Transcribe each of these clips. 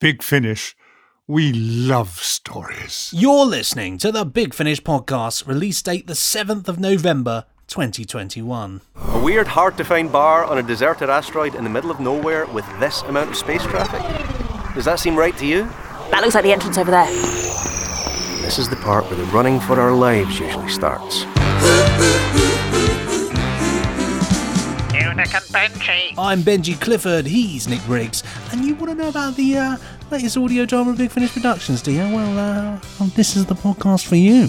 Big Finish, we love stories. You're listening to the Big Finish Podcast, release date the 7th of November, 2021. A weird, hard-to-find bar on a deserted asteroid in the middle of nowhere with this amount of space traffic? Does that seem right to you? That looks like the entrance over there. This is the part where the running for our lives usually starts. Benji. I'm Benji Clifford, he's Nick Briggs, and you want to know about the latest audio drama of Big Finish Productions, do you? Well, this is the podcast for you.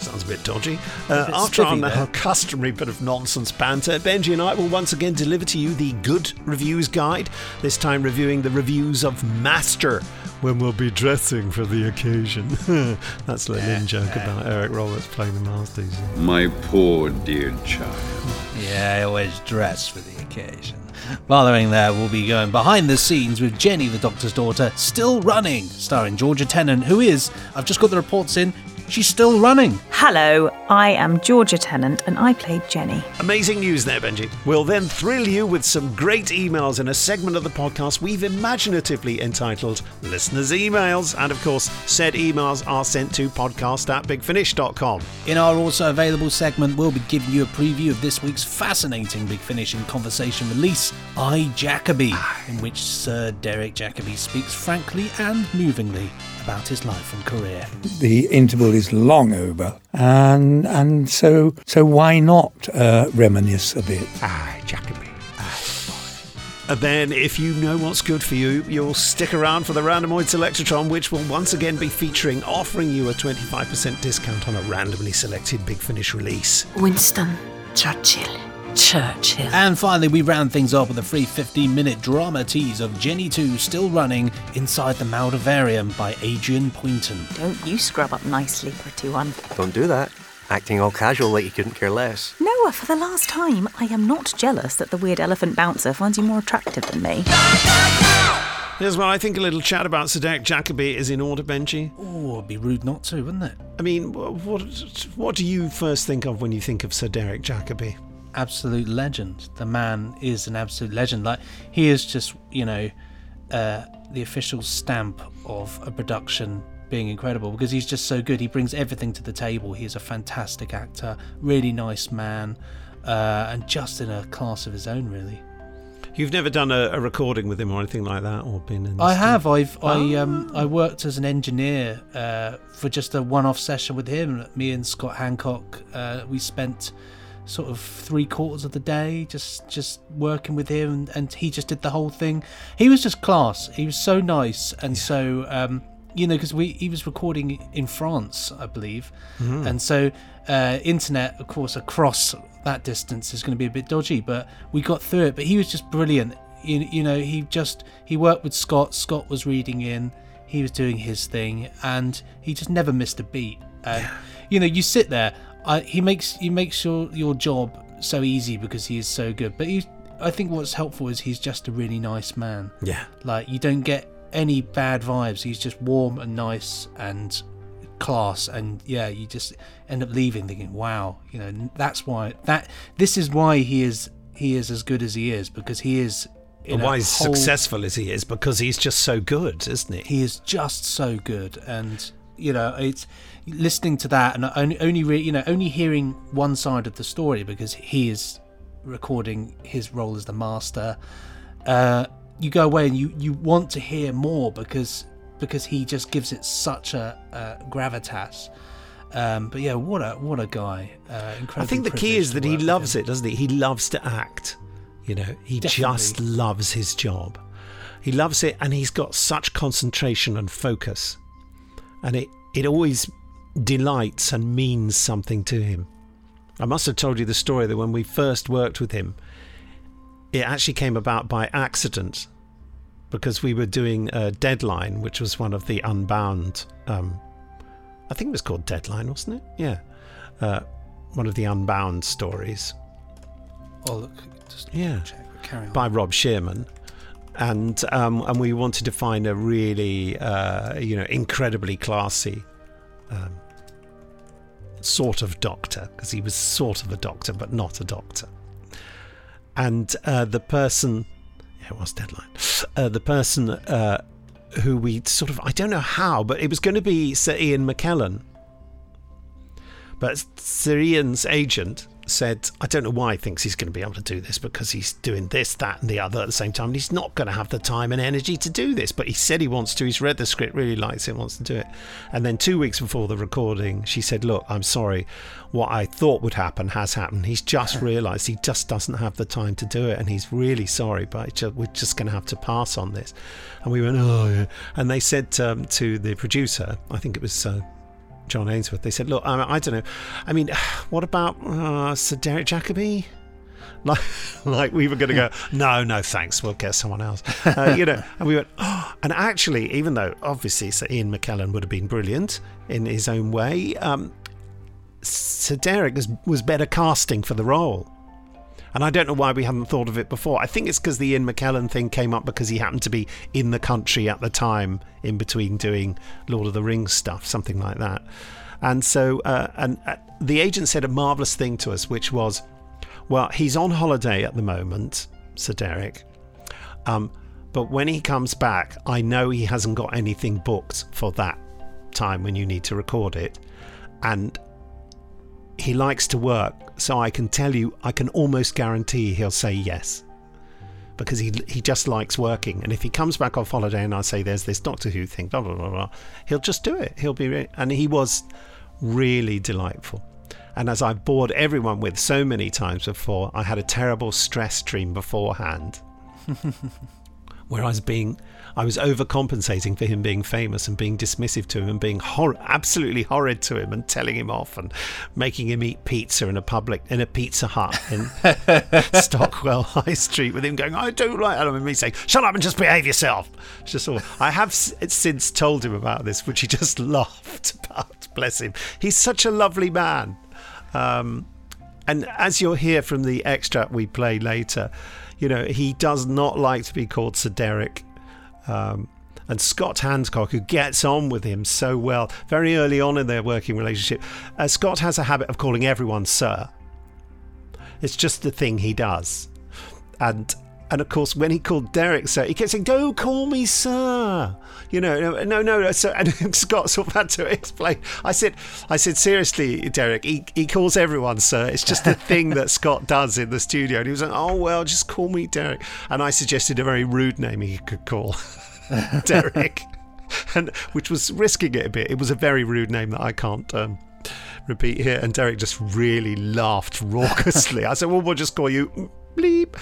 Sounds a bit dodgy. After our customary bit of nonsense banter, Benji and I will once again deliver to you the Good Reviews Guide, this time reviewing the reviews of Master, when we'll be dressing for the occasion. That's a little joke about Eric Roberts playing the Master. My poor dear child. Yeah, I always dress for the occasion. Following that, we'll be going behind the scenes with Jenny the Doctor's Daughter, still running, starring Georgia Tennant, who is, I've just got the reports in, she's still running. Hello, I am Georgia Tennant and I played Jenny. Amazing news there, Benji. We'll then thrill you with some great emails in a segment of the podcast we've imaginatively entitled Listeners' Emails. And of course, said emails are sent to podcast@bigfinish.com. In our also available segment, we'll be giving you a preview of this week's fascinating Big Finish in Conversation release, I, Jacobi, in which Sir Derek Jacobi speaks frankly and movingly about his life and career. The interval is long over, and so why not reminisce a bit? Ah, Jacobi. And then, if you know what's good for you, you'll stick around for the Randomoid Selectatron, which will once again be featuring, offering you a 25% discount on a randomly selected Big Finish release. Winston Churchill. Churchill. And finally, we round things up with a free 15-minute drama tease of Jenny 2 still running inside the Maldovarium by Adrian Poynton. Don't you scrub up nicely, pretty one. Don't do that. Acting all casual like you couldn't care less. Noah, for the last time, I am not jealous that the weird elephant bouncer finds you more attractive than me. Here's what I think a little chat about Sir Derek Jacobi is in order, Benji. Oh, it'd be rude not to, wouldn't it? I mean, what do you first think of when you think of Sir Derek Jacobi? Absolute legend. The man is an absolute legend. Like, he is just, the official stamp of a production being incredible, because he's just so good. He brings everything to the table. He is a fantastic actor, really nice man, and just in a class of his own, really. You've never done a recording with him or anything like that, or been in? I have. I worked as an engineer for just a one-off session with him. Me and Scott Hancock, we spent sort of 3/4 of the day just working with him, and he just did the whole thing. He was just class. He was so nice, and so because he was recording in France, I believe, and so internet, of course, across that distance is going to be a bit dodgy, but we got through it. But he was just brilliant. He worked with Scott. Scott was reading in, he was doing his thing, and he just never missed a beat. You sit there. He makes your job so easy because he is so good. But I think what's helpful is he's just a really nice man. Yeah. Like, you don't get any bad vibes. He's just warm and nice and class, and you just end up leaving thinking, wow, this is why he is as good as he is, because he is. And why he's successful as he is, because he's just so good, isn't he? He is just so good, and it's listening to that, and only hearing one side of the story, because he is recording his role as the Master. You go away and you want to hear more, because he just gives it such a gravitas. But yeah, what a guy! Incredible. I think the key is that he loves it, doesn't he? He loves to act. He definitely just loves his job. He loves it, and he's got such concentration and focus, and it always delights and means something to him. I must have told you the story that when we first worked with him, it actually came about by accident, because we were doing Deadline, which was one of the Unbound, I think it was called Deadline, wasn't it? Yeah. One of the Unbound stories. Oh, look. Just check. Carry on. By Rob Shearman. And we wanted to find a really, incredibly classy sort of doctor, because he was sort of a doctor but not a doctor. And the person, it was Deadline. The person who we sort of, I don't know how, but it was going to be Sir Ian McKellen. But Sir Ian's agent said, I don't know why he thinks he's going to be able to do this, because he's doing this, that and the other at the same time, and he's not going to have the time and energy to do this, but he said he wants to. He's read the script, really likes it, wants to do it. And then 2 weeks before the recording, she said, look, I'm sorry, what I thought would happen has happened. He's just realised he just doesn't have the time to do it, and he's really sorry, but we're just going to have to pass on this. And we went, oh yeah. And they said to the producer, I think it was John Ainsworth, they said, look, I don't know, I mean, what about Sir Derek Jacobi? Like we were going to go, no thanks, we'll get someone else, and we went, oh. And actually, even though obviously Sir Ian McKellen would have been brilliant in his own way, Sir Derek was better casting for the role. And I don't know why we hadn't thought of it before. I think it's because the Ian McKellen thing came up because he happened to be in the country at the time, in between doing Lord of the Rings stuff, something like that. And so the agent said a marvellous thing to us, which was, well, he's on holiday at the moment, Sir Derek, but when he comes back, I know he hasn't got anything booked for that time when you need to record it. And he likes to work, so I can tell you, I can almost guarantee he'll say yes, because he just likes working. And if he comes back off holiday and I say there's this Doctor Who thing, blah blah blah blah, he'll just do it. He'll be and he was really delightful. And as I've bored everyone with so many times before, I had a terrible stress dream beforehand where I was overcompensating for him being famous and being dismissive to him and being absolutely horrid to him and telling him off and making him eat pizza in a Pizza Hut in Stockwell High Street, with him going, I don't like that, and me saying, shut up and just behave yourself. It's just all. I have since told him about this, which he just laughed about. Bless him. He's such a lovely man. And as you'll hear from the extract we play later, he does not like to be called Sir Derek. And Scott Hancock, who gets on with him so well, very early on in their working relationship, Scott has a habit of calling everyone Sir. It's just the thing he does. And of course, when he called Derek Sir, he kept saying, don't call me Sir. No. So, and Scott sort of had to explain. I said, seriously, Derek, he calls everyone Sir. It's just a thing that Scott does in the studio. And he was like, oh, well, just call me Derek. And I suggested a very rude name he could call Derek, which was risking it a bit. It was a very rude name that I can't repeat here. And Derek just really laughed raucously. I said, well, we'll just call you... bleep.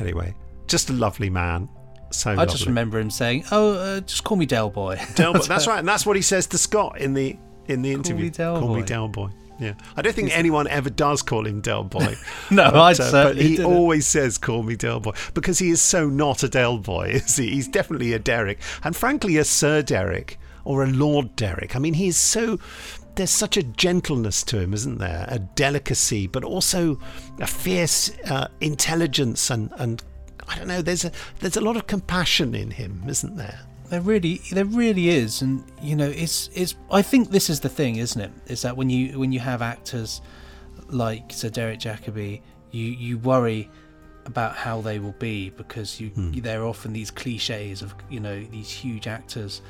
Anyway, just a lovely man. So I just remember him saying, just call me Del Boy. Del Boy. That's right, and that's what he says to Scott in the interview. Call me Del Boy. Yeah, I don't think anyone ever does call him Del Boy. No, I certainly but he didn't. Always says, "Call me Del Boy," because he is so not a Del Boy. Is he? He's definitely a Derek, and frankly, a Sir Derek or a Lord Derek. I mean, he is so. There's such a gentleness to him, isn't there? A delicacy, but also a fierce intelligence, and I don't know. There's a lot of compassion in him, isn't there? There really is, and it's. I think this is the thing, isn't it? Is that when you have actors like Sir Derek Jacobi, you worry about how they will be, because they're often these cliches of these huge actors.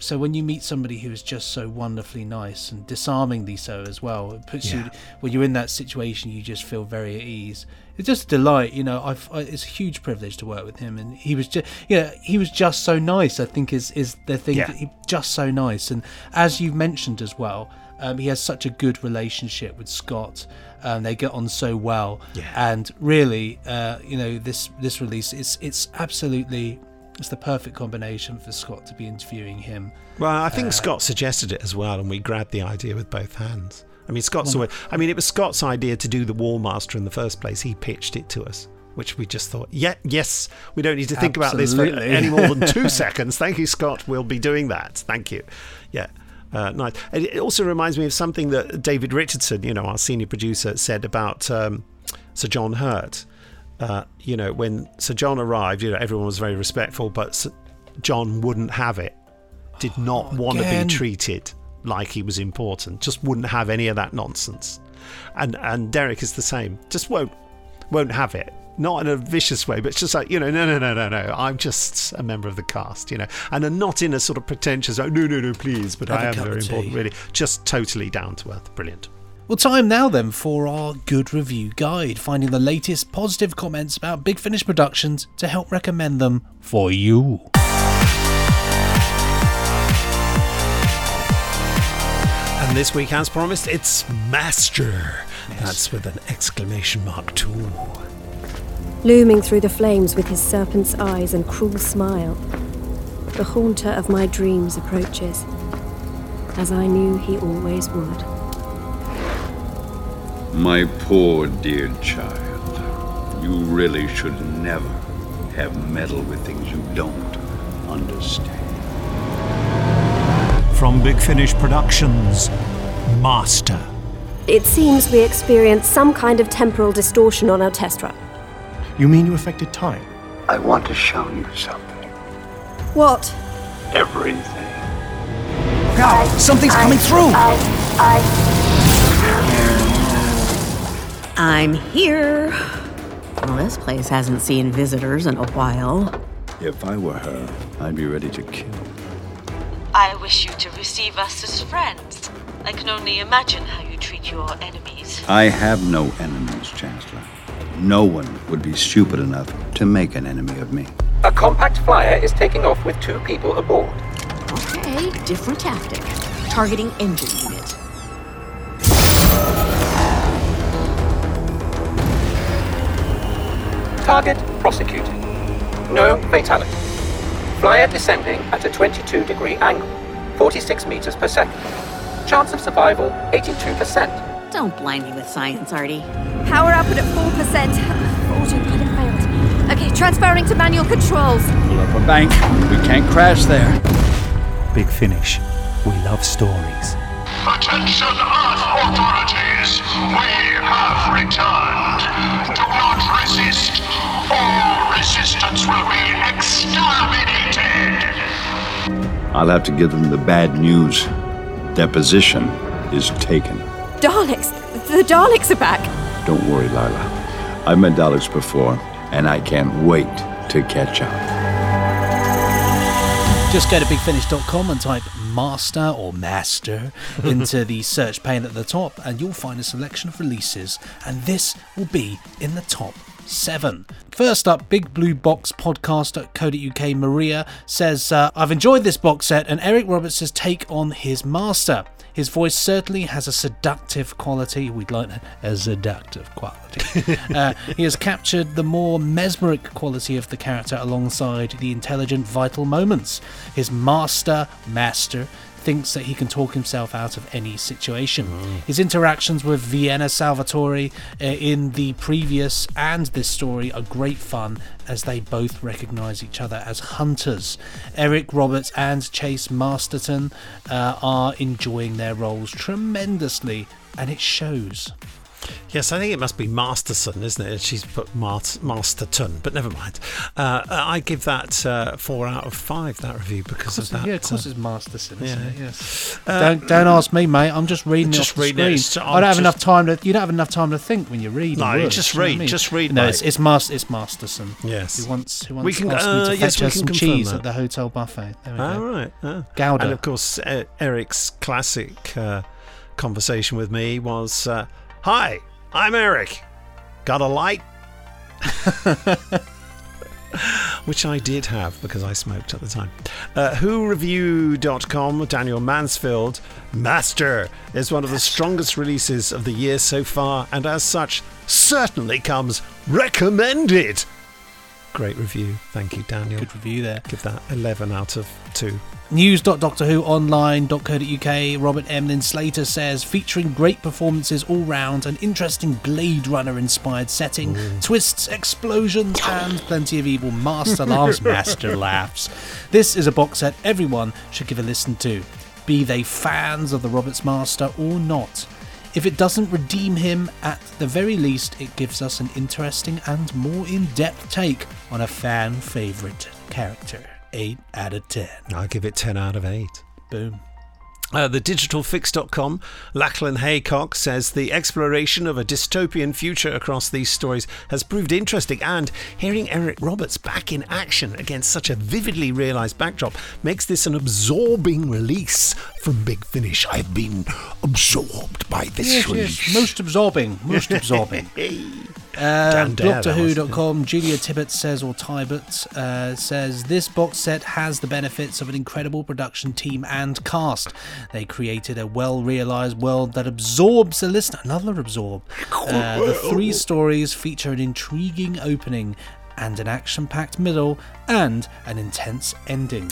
So when you meet somebody who is just so wonderfully nice and disarmingly so as well, it puts you, when you're in that situation, you just feel very at ease. It's just a delight, it's a huge privilege to work with him, and he was just so nice. I think is the thing, just so nice. And as you've mentioned as well, he has such a good relationship with Scott. They get on so well, and really, this release, it's absolutely. It's the perfect combination for Scott to be interviewing him. Well, I think Scott suggested it as well, and we grabbed the idea with both hands. I mean, it was Scott's idea to do The War Master in the first place. He pitched it to us, which we just thought, we don't need to think about this for any more than 2 seconds. Thank you, Scott. We'll be doing that. Thank you. Yeah. Nice. It also reminds me of something that David Richardson, our senior producer, said about Sir John Hurt. When Sir John arrived, everyone was very respectful, but Sir John wouldn't have it. Did not want to be treated like he was important. Just wouldn't have any of that nonsense. And Derek is the same. Just won't have it. not in a vicious way, but it's just like, you know, no, I'm just a member of the cast, you know, and not in a sort of pretentious, like, no, please, but I am very important, really, just totally down to earth. Brilliant. Well, time now then for our Good Review Guide, finding the latest positive comments about Big Finish Productions to help recommend them for you. And this week, as promised, it's Master. That's with an exclamation mark too. Looming through the flames with his serpent's eyes and cruel smile, the haunter of my dreams approaches, as I knew he always would. My poor dear child, you really should never have meddled with things you don't understand. From Big Finish Productions, Master. It seems we experienced some kind of temporal distortion on our test run. You mean you affected time? I want to show you something. What? Everything. Now, something's coming through! I'm here. Well, this place hasn't seen visitors in a while. If I were her, I'd be ready to kill. I wish you to receive us as friends. I can only imagine how you treat your enemies. I have no enemies, Chancellor. No one would be stupid enough to make an enemy of me. A compact flyer is taking off with 2 people aboard. Okay, different tactic. Targeting engine unit. Target prosecuted. No fatality. Flyer descending at a 22-degree angle, 46 meters per second. Chance of survival, 82%. Don't blind me with science, Artie. Power output at 4%. Autopilot failed. Okay, transferring to manual controls. Pull up a bank. We can't crash there. Big Finish. We love stories. Attention, Earth authorities. We have returned. Do not resist. All resistance will be exterminated. I'll have to give them the bad news. Their position is taken. Daleks! The Daleks are back! Don't worry, Lila. I've met Daleks before, and I can't wait to catch up. Just go to bigfinish.com and type Master or Master into the search pane at the top, and you'll find a selection of releases, and this will be in the top 7. First up, Big Blue Box Podcast at co.uk. Maria says, I've enjoyed this box set and Eric Roberts' take on his master. His voice certainly has a seductive quality. We'd like that. A seductive quality. He has captured the more mesmeric quality of the character alongside the intelligent, vital moments. His master thinks that he can talk himself out of any situation. His interactions with Vienna Salvatore in the previous and this story are great fun, as they both recognise each other as hunters. Eric Roberts and Chase Masterson are enjoying their roles tremendously, and it shows. Yes, I think it must be Masterson, isn't it? She's put Masterton, but never mind. I give that 4 out of 5, that review, because of that. Yeah, of course it's Masterson, isn't it? Yes. Don't ask me, mate. I'm just reading it off the screen. You don't have enough time to think when you read. No, you just read. Just read. No, it's Masterson. Yes. Who wants to ask me to fetch her some cheese at the hotel buffet. There we go. Right. Gouda. And, of course, Eric's classic conversation with me was... Hi, I'm Eric. Got a light? Which I did have because I smoked at the time. WhoReview.com, Daniel Mansfield. Master is one of the strongest releases of the year so far, and as such, certainly comes recommended. Great review. Thank you, Daniel. Good review there. Give that 11 out of 2. news.doctorwhoonline.co.uk. Robert Emlyn Slater says, featuring great performances all round, an interesting Blade Runner inspired setting, twists, explosions, and plenty of evil. Master laughs, Master laughs. This is a box set everyone should give a listen to, be they fans of the Roberts Master or not. If it doesn't redeem him, at the very least it gives us an interesting and more in-depth take on a fan favourite character. 8 out of 10. I'll give it 10 out of 8. Boom. TheDigitalFix.com, Lachlan Haycock says the exploration of a dystopian future across these stories has proved interesting, and hearing Eric Roberts back in action against such a vividly realised backdrop makes this an absorbing release from Big Finish. I've been absorbed by this release. Yes. Most absorbing. DoctorWho.com, Julia Tibbett says, or Tybert says, this box set has the benefits of an incredible production team and cast. They created a well-realized world that absorbs the listener. The three stories feature an intriguing opening and an action-packed middle and an intense ending.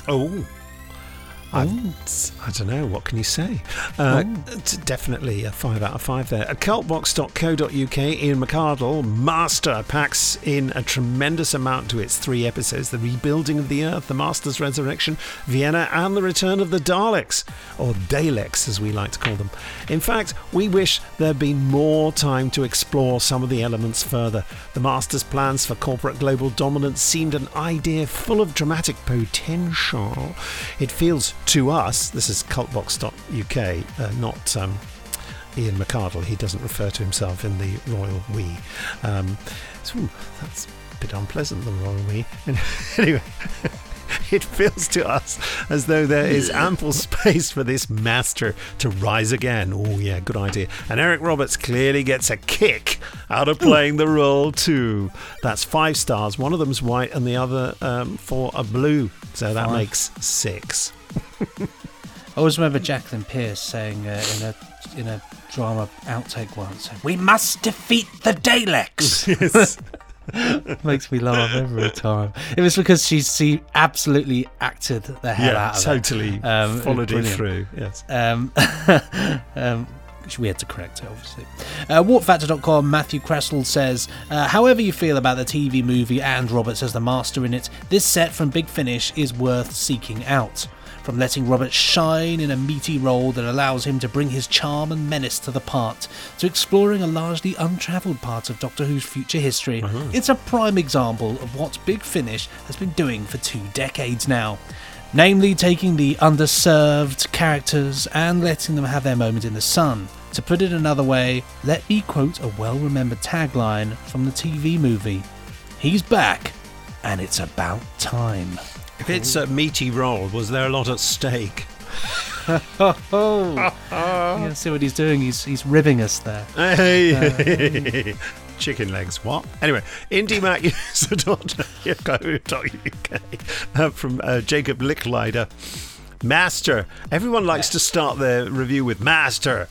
I don't know, what can you say? It's definitely a 5 out of 5 there. Occultbox.co.uk, Ian McArdle, Master packs in a tremendous amount to its three episodes: The Rebuilding of the Earth, The Master's Resurrection, Vienna, and The Return of the Daleks, or Daleks as we like to call them. In fact, we wish there'd been more time to explore some of the elements further. The Master's plans for corporate global dominance seemed an idea full of dramatic potential. It feels to us, this is cultbox.uk, not Ian McArdle, he doesn't refer to himself in the royal we. That's a bit unpleasant, the royal we. Anyway, it feels to us as though there is ample space for this master to rise again. Oh yeah, good idea. And Eric Roberts clearly gets a kick out of playing the role too. That's 5 stars, one of them's white and the other 4 are blue, so that makes 6. I always remember Jacqueline Pierce saying in a drama outtake once, "We must defeat the Daleks." Yes. Makes me laugh every time. It was because she absolutely acted the hell out of it. Totally followed it through. Yes. We had to correct it, obviously. Warpfactor.com, Matthew Cressel says, however you feel about the TV movie and Roberts as the master in it, this set from Big Finish is worth seeking out. From letting Roberts shine in a meaty role that allows him to bring his charm and menace to the part, to exploring a largely untravelled part of Doctor Who's future history, It's a prime example of what Big Finish has been doing for 2 decades now. Namely, taking the underserved characters and letting them have their moment in the sun. To put it another way, let me quote a well-remembered tagline from the TV movie. He's back, and it's about time. If it's a meaty role, was there a lot at stake? You can see what he's doing. He's ribbing us there. Hey. Chicken legs, what? Anyway, IndieMac.co.uk from Jacob Licklider. Master. Everyone likes to start their review with Master.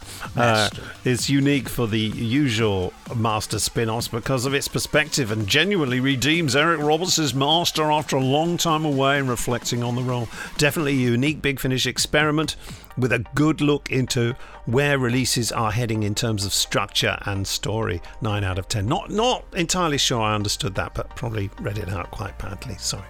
It's unique for the usual Master spin-offs because of its perspective and genuinely redeems Eric Roberts' Master after a long time away and reflecting on the role. Definitely a unique Big Finish experiment with a good look into where releases are heading in terms of structure and story. 9 out of 10. Not entirely sure I understood that, but probably read it out quite badly. Sorry.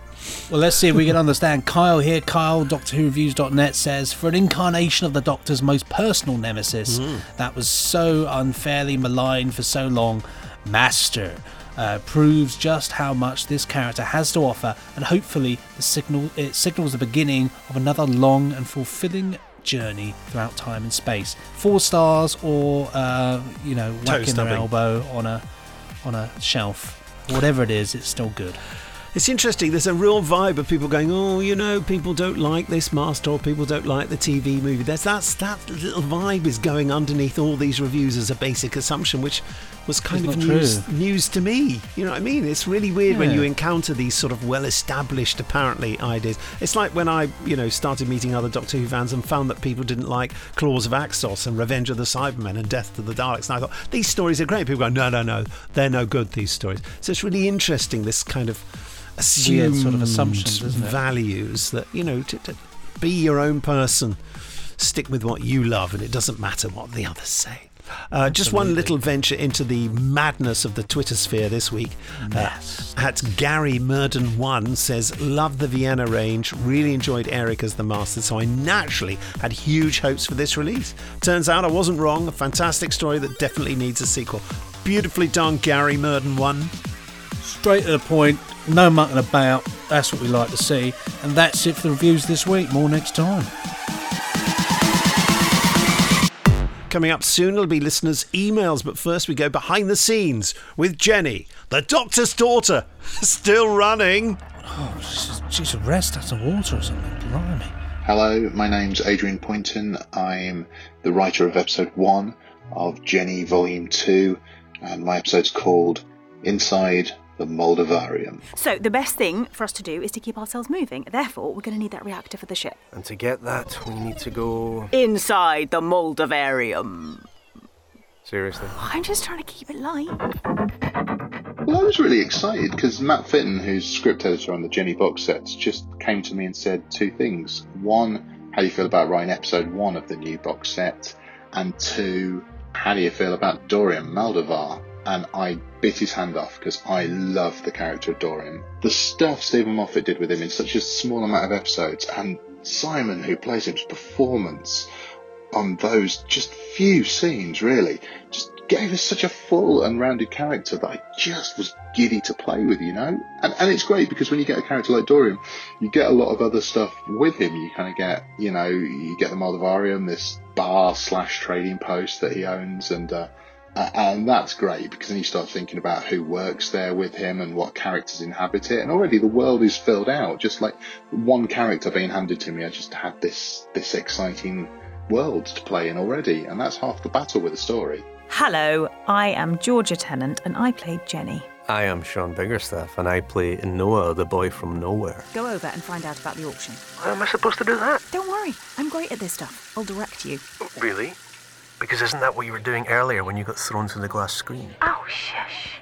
Well, let's see if we can understand. Kyle here, Kyle, DoctorWhoReviews.net says, for an incarnation of the Doctor's most personal nemesis that was so unfairly maligned for so long, Master proves just how much this character has to offer, and hopefully it signals the beginning of another long and fulfilling journey throughout time and space. 4 stars, or whacking their elbow on a shelf. Whatever it is, it's still good. It's interesting, there's a real vibe of people going, people don't like this Master, or people don't like the TV movie. That little vibe is going underneath all these reviews as a basic assumption, which was kind of news to me. You know what I mean? It's really weird when you encounter these sort of well-established, apparently, ideas. It's like when I, started meeting other Doctor Who fans and found that people didn't like Claws of Axos and Revenge of the Cybermen and Death to the Daleks. And I thought, these stories are great. People go, no, they're no good, these stories. So it's really interesting, this kind of assumed sort of assumptions, values that to be your own person, stick with what you love, and it doesn't matter what the others say. Just one little venture into the madness of the Twitter sphere this week. At Gary Murden1 says, love the Vienna range, really enjoyed Eric as the Master, so I naturally had huge hopes for this release. Turns out I wasn't wrong, a fantastic story that definitely needs a sequel. Beautifully done, Gary Murden1. Straight to the point, no mucking about, that's what we like to see. And that's it for the reviews this week, more next time. coming up soon. It'll be listeners' emails, but first we go behind the scenes with Jenny, the doctor's daughter, still running. Oh, she's a rest out of water or something, blimey. Hello, my name's Adrian Poynton. I'm the writer of episode 1 of Jenny Volume 2, and my episode's called Inside the Maldovarium. So the best thing for us to do is to keep ourselves moving. Therefore, we're going to need that reactor for the ship. And to get that, we need to go... inside the Maldovarium. Seriously? Oh, I'm just trying to keep it light. Well, I was really excited because Matt Fitton, who's script editor on the Jenny box sets, just came to me and said two things. One, how do you feel about writing episode 1 of the new box set? And two, how do you feel about Dorium Maldovar? And I bit his hand off because I love the character of Dorium. The stuff Stephen Moffat did with him in such a small amount of episodes, and Simon, who plays him's performance on those just few scenes, really, just gave us such a full and rounded character that I just was giddy to play with, you know? And it's great because when you get a character like Dorium, you get a lot of other stuff with him. You kind of get, you know, you get the Maldovarium, this bar/trading post that he owns, and that's great because then you start thinking about who works there with him and what characters inhabit it, and already the world is filled out. Just like one character being handed to me, I just had this exciting world to play in already, and that's half the battle with a story. Hello, I am Georgia Tennant and I played Jenny. I am Sean Biggerstaff and I play Noah, the boy from nowhere. Go over and find out about the auction. How am I supposed to do that? Don't worry, I'm great at this stuff. I'll direct you. Really? Because isn't that what you were doing earlier when you got thrown through the glass screen? Oh, shush.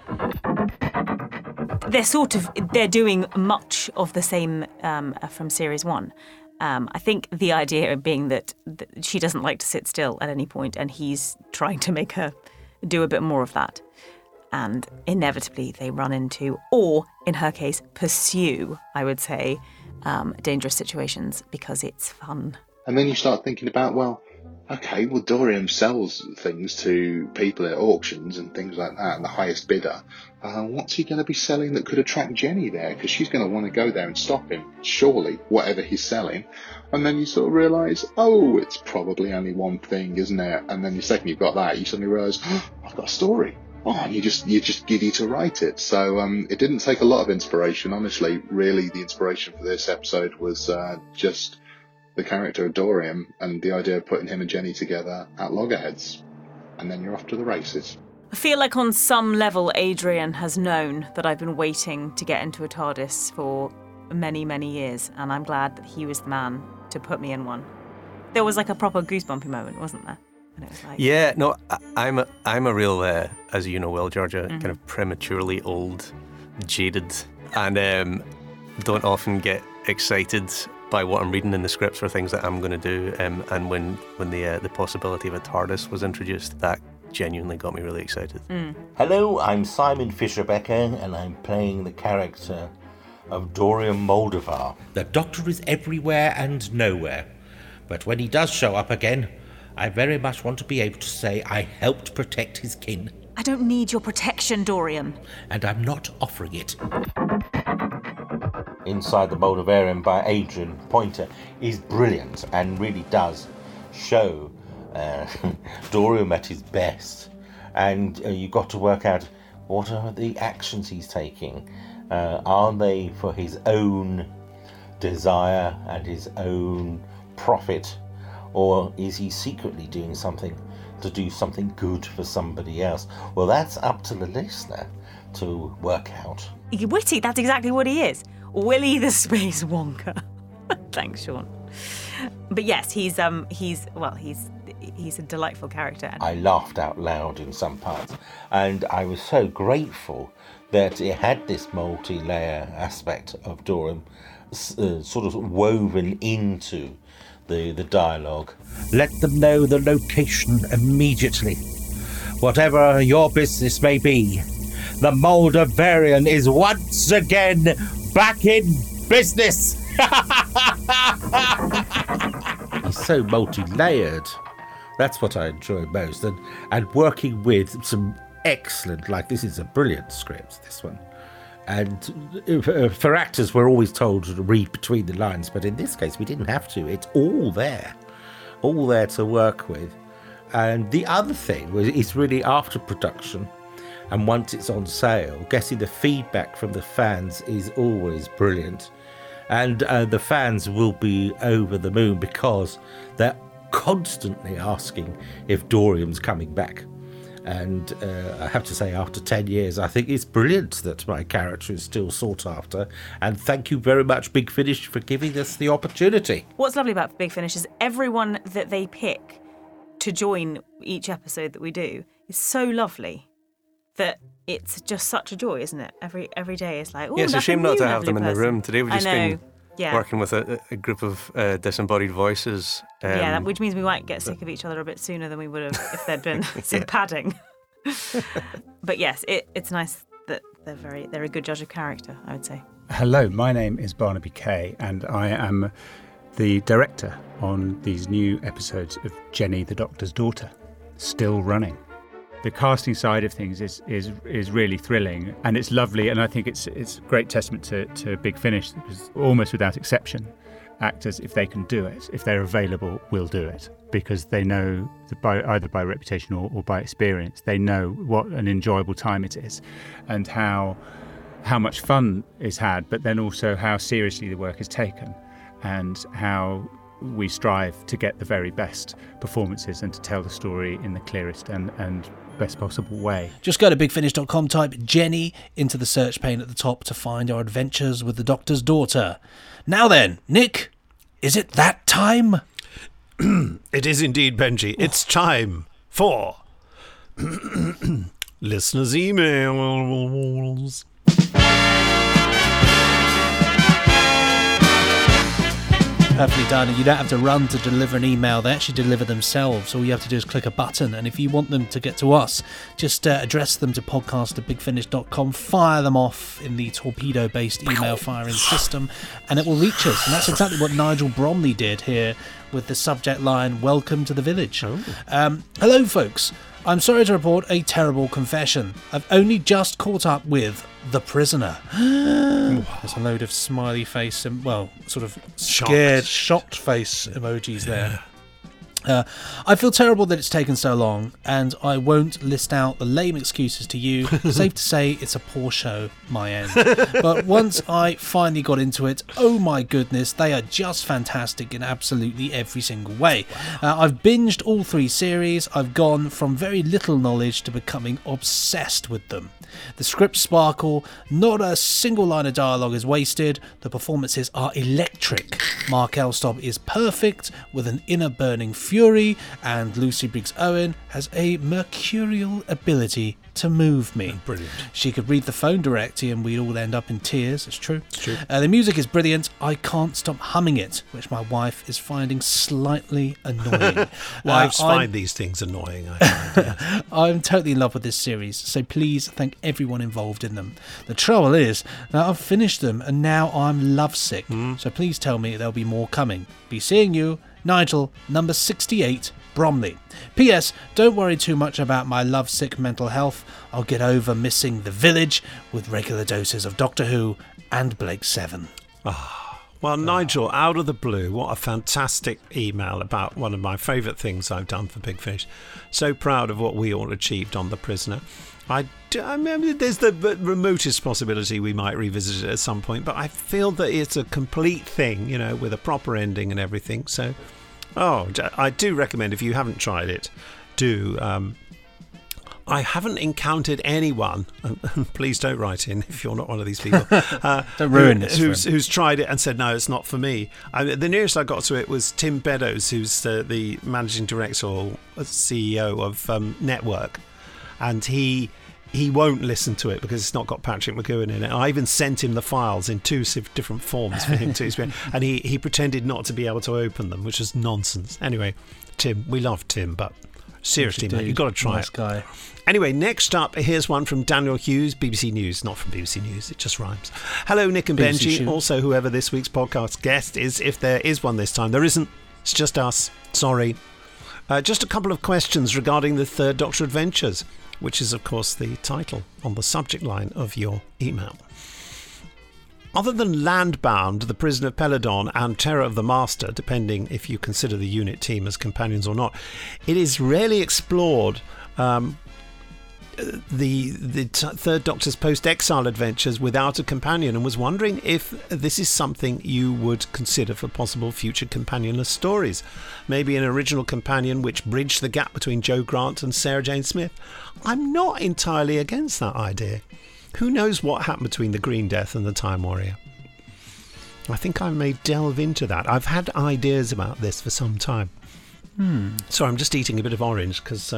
They're doing much of the same from series 1. I think the idea being that she doesn't like to sit still at any point, and he's trying to make her do a bit more of that. And inevitably they run into, or in her case, pursue, I would say, dangerous situations because it's fun. And then you start thinking about, well, Dorium sells things to people at auctions and things like that, and the highest bidder. What's he going to be selling that could attract Jenny there? Because she's going to want to go there and stop him, surely, whatever he's selling. And then you sort of realise, oh, it's probably only one thing, isn't it? And then the second you've got that, you suddenly realise, oh, I've got a story. Oh, and you're just giddy to write it. So it didn't take a lot of inspiration, honestly. Really, the inspiration for this episode was just... the character of Dorium and the idea of putting him and Jenny together at loggerheads. And then you're off to the races. I feel like on some level Adrian has known that I've been waiting to get into a TARDIS for many, many years, and I'm glad that he was the man to put me in one. There was like a proper goosebumpy moment, wasn't there? And it was like... Yeah, no, I'm a real, as you know well, Georgia, kind of prematurely old, jaded, and don't often get excited by what I'm reading in the scripts for things that I'm going to do, and when the possibility of a TARDIS was introduced, that genuinely got me really excited. Hello, I'm Simon Fisher-Becker and I'm playing the character of Dorium Maldovar. The Doctor is everywhere and nowhere, but when he does show up again, I very much want to be able to say I helped protect his kin. I don't need your protection, Dorium. And I'm not offering it. Inside the Maldovarium by Adrian Poynton is brilliant and really does show Dorium at his best, and you've got to work out what are the actions he's taking. Are they for his own desire and his own profit, or is he secretly doing something to do something good for somebody else? Well, that's up to the listener to work out. You're witty, that's exactly what he is. Willy the Space Wonka. Thanks, Sean. But yes, he's a delightful character. I laughed out loud in some parts, and I was so grateful that it had this multi-layer aspect of Dorium sort of woven into the dialogue. Let them know the location immediately. Whatever your business may be, the Maldovarian is once again back in business. He's so multi-layered. That's what I enjoy most, and working with some excellent, like, this is a brilliant script, this one. And for actors, we're always told to read between the lines, but in this case, we didn't have to. It's all there to work with. And the other thing was, it's really after production and once it's on sale, getting the feedback from the fans is always brilliant. And the fans will be over the moon because they're constantly asking if Dorium's coming back. And I have to say, after 10 years, I think it's brilliant that my character is still sought after. And thank you very much, Big Finish, for giving us the opportunity. What's lovely about Big Finish is everyone that they pick to join each episode that we do is so lovely that it's just such a joy, isn't it? Every day is like, oh, yeah, it's a shame not to have them in the room. Today we've just been working with a group of disembodied voices. Which means we might get sick of each other a bit sooner than we would have if there'd been some padding. But yes, it's nice that they're a good judge of character, I would say. Hello, my name is Barnaby Kay, and I am the director on these new episodes of Jenny the Doctor's Daughter, still running. The casting side of things is really thrilling, and it's lovely, and I think it's a great testament to Big Finish, because almost without exception, actors, if they can do it, if they're available, will do it, because they know, either by reputation or by experience, they know what an enjoyable time it is and how much fun is had, but then also how seriously the work is taken and how we strive to get the very best performances and to tell the story in the clearest and best possible way. Just go to bigfinish.com, type Jenny into the search pane at the top to find our adventures with the Doctor's Daughter. Now then, Nick, is it that time? It is indeed, Benji. It's time for listeners' emails. Perfectly done, and you don't have to run to deliver an email. They actually deliver themselves. All you have to do is click a button, and if you want them to get to us, just address them to podcast@bigfinish.com, fire them off in the torpedo-based email firing system, and it will reach us. And that's exactly what Nigel Bromley did here with the subject line, "Welcome to the Village." Oh. Hello, folks. I'm sorry to report a terrible confession. I've only just caught up with The Prisoner. There's a load of smiley face and, well, sort of scared, shocked face emojis there. I feel terrible that it's taken so long, and I won't list out the lame excuses to you. Safe to say it's a poor show, my end. But once I finally got into it, oh my goodness, they are just fantastic in absolutely every single way. I've binged all three series. I've gone from very little knowledge to becoming obsessed with them. The scripts sparkle, not a single line of dialogue is wasted, the performances are electric. Mark Elstob is perfect, with an inner burning fury, and Lucy Briggs-Owen has a mercurial ability to move me. Brilliant. She could read the phone directly and we'd all end up in tears. It's true. It's true. The music is brilliant. I can't stop humming it, which my wife is finding slightly annoying. Wives find these things annoying, I find. Yeah. I'm totally in love with this series, so please thank everyone involved in them. The trouble is that I've finished them and now I'm lovesick, so please tell me there'll be more coming. Be seeing you, Nigel, number 68, Bromley. P.S. Don't worry too much about my lovesick mental health. I'll get over missing The Village with regular doses of Doctor Who and Blake Seven. Nigel, out of the blue, what a fantastic email about one of my favourite things I've done for Big Fish. So proud of what we all achieved on The Prisoner. I mean, there's the remotest possibility we might revisit it at some point, but I feel that it's a complete thing, you know, with a proper ending and everything, so... Oh, I do recommend, if you haven't tried it, do. I haven't encountered anyone, please don't write in if you're not one of these people, don't ruin this who's tried it and said, no, it's not for me. The nearest I got to it was Tim Beddoes, who's the managing director or CEO of Network, and he won't listen to it because it's not got Patrick McGowan in it. I even sent him the files in two different forms for him to experience, and he pretended not to be able to open them, which is nonsense. Anyway, Tim, we love Tim, but seriously, mate, you've got to try it. Guy. Anyway, next up, here's one from Daniel Hughes, BBC News. Not from BBC News, it just rhymes. Hello, Nick and BBC Benji. Shoot. Also, whoever this week's podcast guest is, if there is one this time. There isn't. It's just us. Sorry. Just a couple of questions regarding the Third Doctor Adventures, which is, of course, the title on the subject line of your email. Other than Landbound, The Prisoner of Peladon, and Terror of the Master, depending if you consider the unit team as companions or not, it is rarely explored. The Third Doctor's post-exile adventures without a companion, and was wondering if this is something you would consider for possible future companionless stories. Maybe an original companion which bridged the gap between Joe Grant and Sarah Jane Smith. I'm not entirely against that idea. Who knows what happened between the Green Death and the Time Warrior? I think I may delve into that. I've had ideas about this for some time. Sorry, I'm just eating a bit of orange because...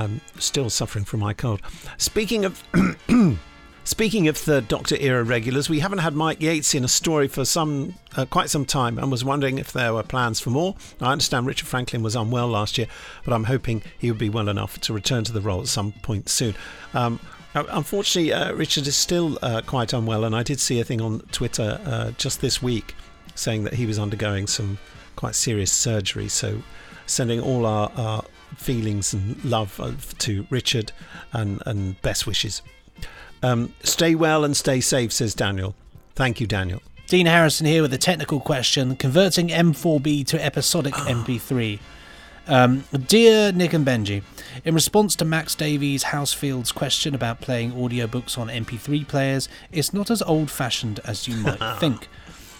I'm still suffering from my cold. Speaking of Third Doctor era regulars, we haven't had Mike Yates in a story for quite some time, and was wondering if there were plans for more. I understand Richard Franklin was unwell last year, but I'm hoping he would be well enough to return to the role at some point soon. Unfortunately, Richard is still quite unwell, and I did see a thing on Twitter just this week saying that he was undergoing some quite serious surgery. So sending all our feelings and love to Richard and best wishes. Stay well and stay safe, says Daniel. Thank you, Daniel. Dean Harrison here with a technical question. Converting M4B to episodic MP3. Dear Nick and Benji, in response to Max Davies Housefield's question about playing audiobooks on MP3 players, it's not as old-fashioned as you might think.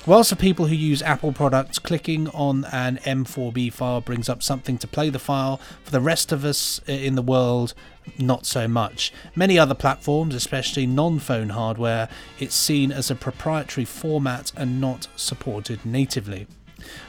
Whilst for people who use Apple products, clicking on an M4B file brings up something to play the file, for the rest of us in the world, not so much. Many other platforms, especially non-phone hardware, it's seen as a proprietary format and not supported natively.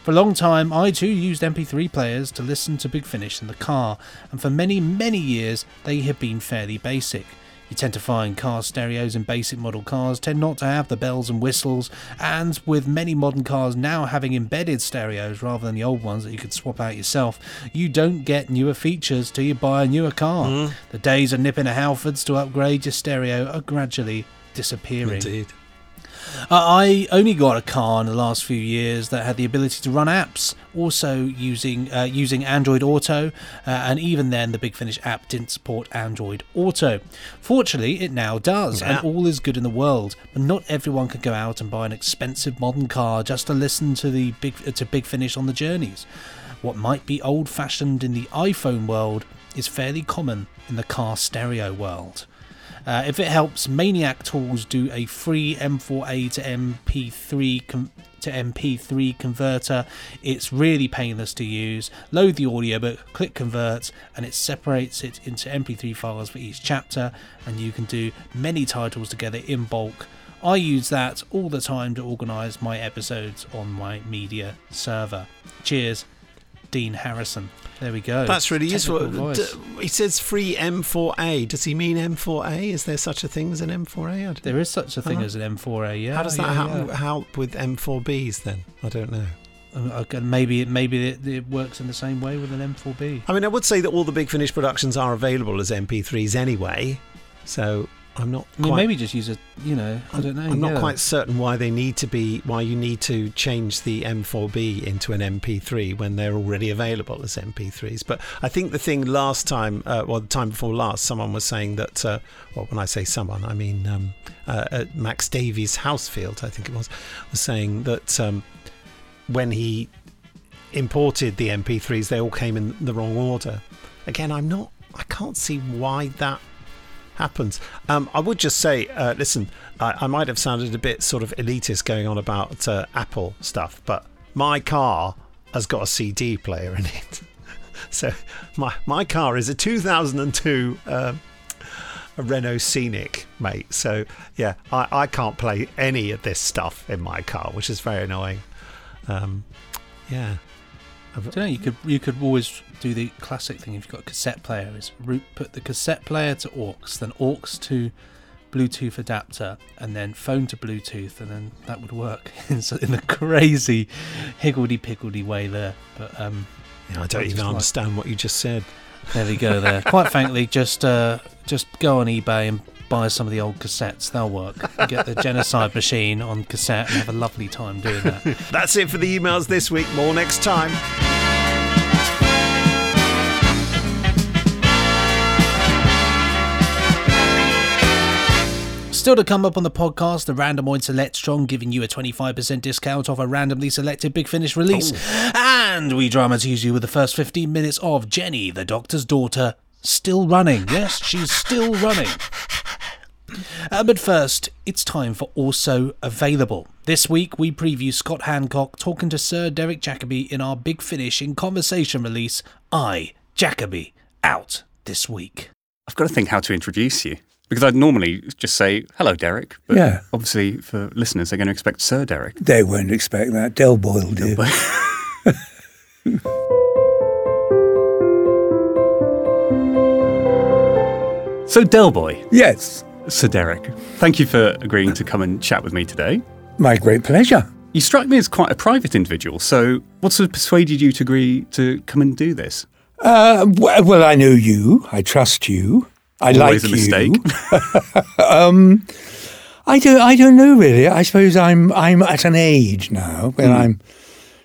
For a long time, I too used MP3 players to listen to Big Finish in the car, and for many, many years, they have been fairly basic. You tend to find car stereos and basic model cars tend not to have the bells and whistles, and with many modern cars now having embedded stereos rather than the old ones that you could swap out yourself, you don't get newer features till you buy a newer car. The days of nipping a Halfords to upgrade your stereo are gradually disappearing. Indeed. I only got a car in the last few years that had the ability to run apps, also using Android Auto, and even then the Big Finish app didn't support Android Auto. Fortunately, it now does, and all is good in the world, but not everyone can go out and buy an expensive modern car just to listen to the Big Finish on the journeys. What might be old-fashioned in the iPhone world is fairly common in the car stereo world. If it helps, Maniac Tools do a free M4A to MP3 to MP3 converter. It's really painless to use. Load the audiobook, click convert, and it separates it into MP3 files for each chapter, and you can do many titles together in bulk. I use that all the time to organise my episodes on my media server. Cheers, Dean Harrison. There we go. That's really useful. He says free M4A. Does he mean M4A? Is there such a thing as an M4A? There is such a thing as an M4A, yeah. How does that help with M4Bs then? I don't know. Maybe it works in the same way with an M4B. I mean, I would say that all the Big Finish productions are available as MP3s anyway, so I'm not quite... I mean, maybe just use a, I don't know. I'm not quite certain why you need to change the M4B into an MP3 when they're already available as MP3s. But I think the thing last time, the time before last, someone was saying that, when I say someone, I mean Max Davies Housefield, I think it was saying that when he imported the MP3s, they all came in the wrong order. Again, I can't see why that happens. I would just say, listen, I might have sounded a bit sort of elitist going on about Apple stuff, but my car has got a CD player in it. So my car is a 2002 a Renault Scenic, mate. So yeah, I can't play any of this stuff in my car, which is very annoying. Yeah. I don't know, you could always do the classic thing if you've got a cassette player, is put the cassette player to AUX, then AUX to Bluetooth adapter, and then phone to Bluetooth, and then that would work in a crazy higgledy-piggledy way there. But I don't even understand what you just said. There we go there. Quite frankly, just go on eBay and buy some of the old cassettes. They'll work. You get the Genocide Machine on cassette and have a lovely time doing that. That's it for the emails this week. More next time. Still to come up on the podcast, the Randomoid Selectron giving you a 25% discount off a randomly selected Big Finish release. Oh. And we dramatise you with the first 15 minutes of Jenny the Doctor's Daughter, still running. Yes, she's still running. But first, it's time for Also Available. This week, we preview Scott Hancock talking to Sir Derek Jacobi in our Big Finish in Conversation release, I, Jacobi, out this week. I've got to think how to introduce you, because I'd normally just say, hello, Derek. But yeah. Obviously, for listeners, they're going to expect Sir Derek. They won't expect that. Del Boyle did. So, Del Boy. Yes. Sir Derek, thank you for agreeing to come and chat with me today. My great pleasure. You strike me as quite a private individual, so what sort of persuaded you to agree to come and do this? Well, I know you. I trust you. I Always like you. Always a mistake. I don't know, really. I suppose I'm at an age now where I'm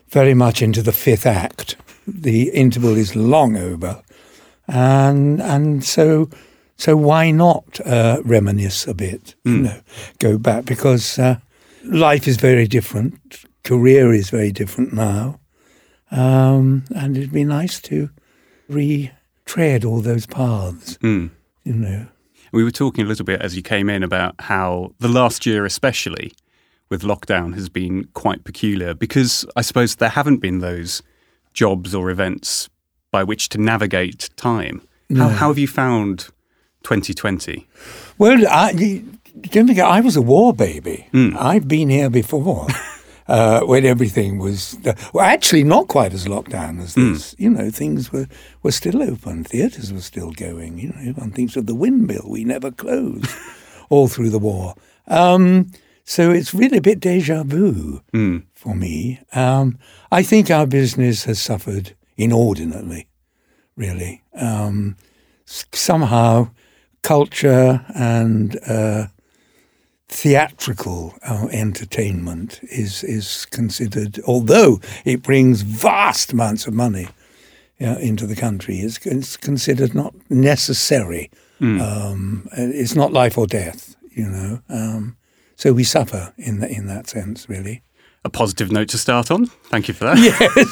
very much into the fifth act. The interval is long over. And so... So why not reminisce a bit, go back? Because life is very different, career is very different now, and it'd be nice to retread all those paths, We were talking a little bit as you came in about how the last year especially with lockdown has been quite peculiar, because I suppose there haven't been those jobs or events by which to navigate time. No. How have you found... 2020? Well, I was a war baby. I've been here before when everything was... Well, actually not quite as locked down as this. You know, things were still open. Theatres were still going. You know, everyone thinks of the windmill. We never closed all through the war. So it's really a bit déjà vu for me. I think our business has suffered inordinately, really. Somehow... culture and theatrical entertainment is considered, although it brings vast amounts of money into the country, it's considered not necessary. It's not life or death, you know. So we suffer in that sense, really. A positive note to start on. Thank you for that. Yes.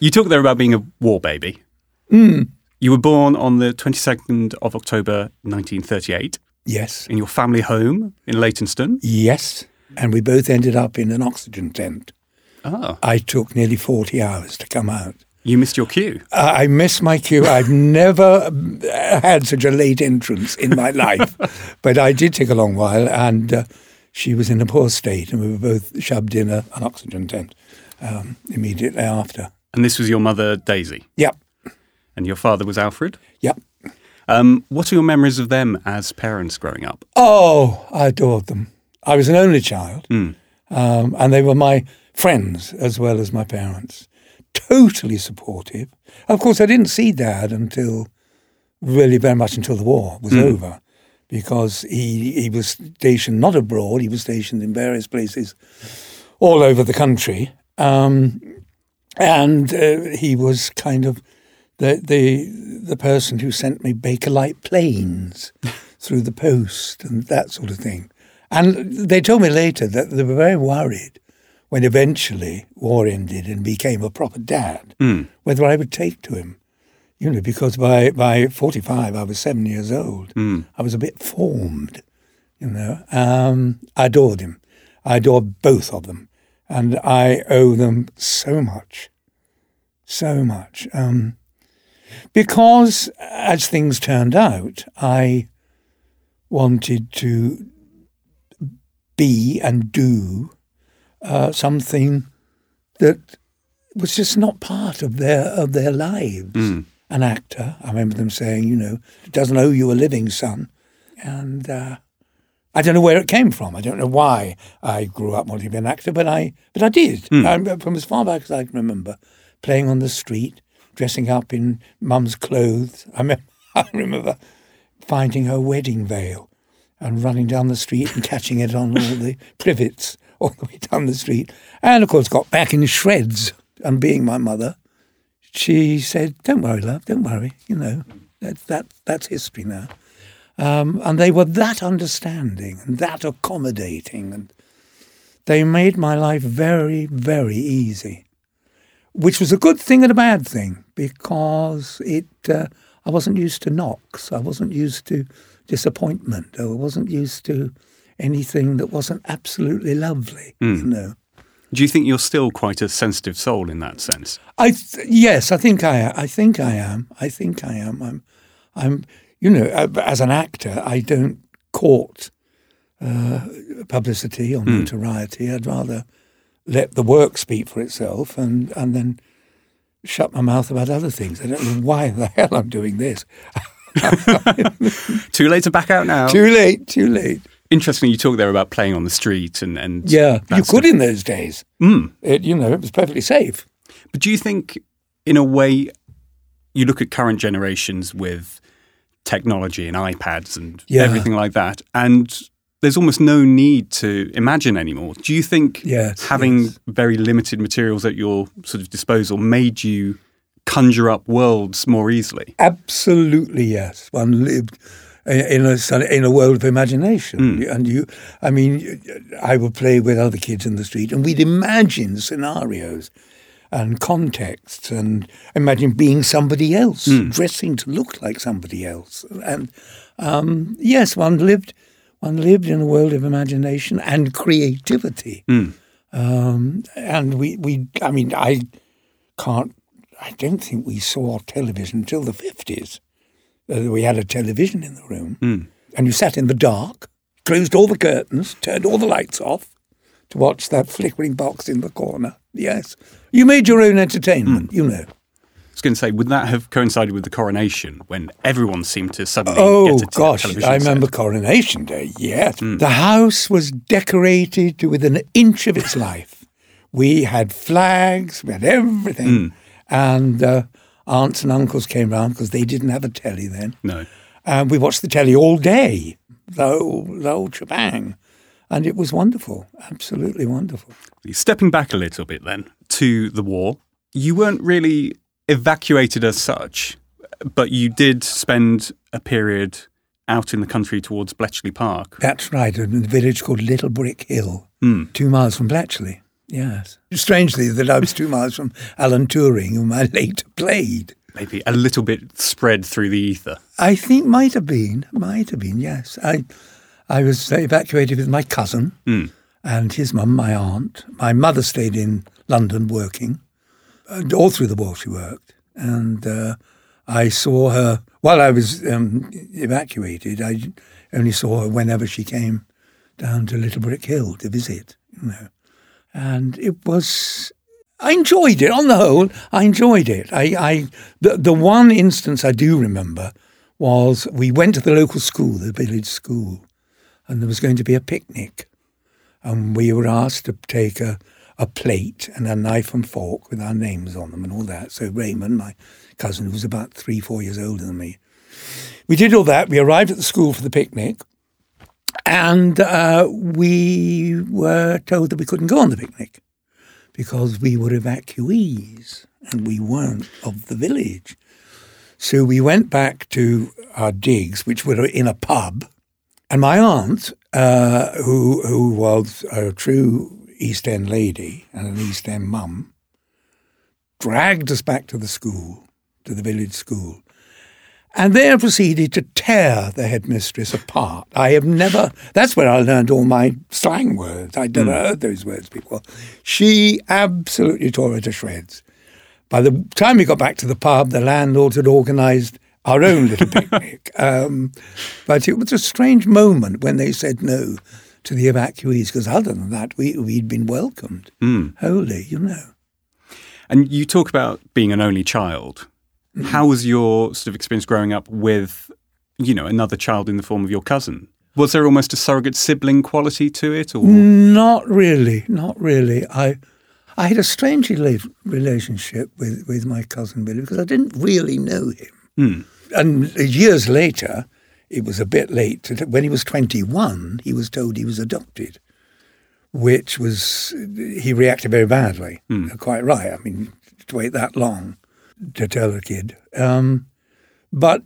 You talk there about being a war baby. Mm. You were born on the 22nd of October, 1938. Yes. In your family home in Leytonstone. Yes. And we both ended up in an oxygen tent. Oh. I took nearly 40 hours to come out. You missed your cue. I missed my cue. I've never had such a late entrance in my life. But I did take a long while, and she was in a poor state, and we were both shoved in an oxygen tent immediately after. And this was your mother, Daisy? Yep. And your father was Alfred? Yep. What are your memories of them as parents growing up? Oh, I adored them. I was an only child, and they were my friends as well as my parents. Totally supportive. Of course, I didn't see Dad until the war was over, because he was stationed not abroad, he was stationed in various places all over the country, and he was kind of... The person who sent me Bakelite planes through the post and that sort of thing. And they told me later that they were very worried when eventually war ended and became a proper dad, whether I would take to him. You know, because by 45, I was 7 years old. I was a bit formed, you know. I adored him. I adored both of them. And I owe them so much, so much. Because, as things turned out, I wanted to be and do something that was just not part of their lives. An actor, I remember them saying, you know, doesn't owe you a living, son. And I don't know where it came from. I don't know why I grew up wanting to be an actor, but I did. From as far back as I can remember, playing on the street, dressing up in mum's clothes. I remember finding her wedding veil and running down the street and catching it on all the privets all the way down the street. And, of course, got back in shreds. And being my mother, she said, don't worry, love, don't worry. You know, that's history now. And they were that understanding and that accommodating. And they made my life very, very easy, which was a good thing and a bad thing, because I wasn't used to knocks. I wasn't used to disappointment. I wasn't used to anything that wasn't absolutely lovely, you know. Do you think you're still quite a sensitive soul in that sense? Yes, I think I am. I'm. You know, as an actor, I don't court publicity or notoriety. I'd rather let the work speak for itself and then shut my mouth about other things. I don't know why the hell I'm doing this. Too late to back out now. Too late. Interestingly, you talk there about playing on the street and yeah, you could in those days. It was perfectly safe. But do you think, in a way, you look at current generations with technology and iPads and everything like that, and there's almost no need to imagine anymore. Do you think having very limited materials at your sort of disposal made you conjure up worlds more easily? Absolutely, yes. One lived in a world of imagination. And I would play with other kids in the street and we'd imagine scenarios and contexts and imagine being somebody else, dressing to look like somebody else. And yes, one lived in a world of imagination and creativity. And I don't think we saw television until the 50s. We had a television in the room, and you sat in the dark, closed all the curtains, turned all the lights off to watch that flickering box in the corner. Yes. You made your own entertainment, you know. I was going to say, would that have coincided with the coronation when everyone seemed to suddenly get to television? I remember Coronation Day, yes. The house was decorated to within an inch of its life. We had flags, we had everything. And aunts and uncles came round because they didn't have a telly then. No. And we watched the telly all day, the whole shebang. And it was wonderful, absolutely wonderful. Stepping back a little bit then to the war, you weren't really evacuated as such, but you did spend a period out in the country towards Bletchley Park. That's right, in a village called Little Brick Hill, 2 miles from Bletchley. Yes. Strangely, that I was 2 miles from Alan Turing, whom I later played. Maybe a little bit spread through the ether. I think might have been, yes. I was evacuated with my cousin and his mum, my aunt. My mother stayed in London working. All through the war she worked. And I saw her, while I was evacuated, I only saw her whenever she came down to Little Brick Hill to visit, you know. And I enjoyed it. On the whole, I enjoyed it. The one instance I do remember was we went to the local school, the village school, and there was going to be a picnic. And we were asked to take a plate and a knife and fork with our names on them and all that. So Raymond, my cousin, who was about 3-4 years older than me, we did all that. We arrived at the school for the picnic. And we were told that we couldn't go on the picnic because we were evacuees and we weren't of the village. So we went back to our digs, which were in a pub. And my aunt, who was a true East End lady and an East End mum, dragged us back to the school, to the village school. And there proceeded to tear the headmistress apart. That's where I learned all my slang words. I'd never heard those words before. She absolutely tore her to shreds. By the time we got back to the pub, the landlord had organised our own little picnic. But it was a strange moment when they said no to the evacuees, because other than that, we'd been welcomed wholly, you know. And you talk about being an only child. How was your sort of experience growing up with, you know, another child in the form of your cousin? Was there almost a surrogate sibling quality to it? Or? Not really. I had a strange relationship with my cousin Billy because I didn't really know him. And years later, it was a bit late. When he was 21, he was told he was adopted, which was, he reacted very badly. Quite right. I mean, to wait that long to tell the kid. but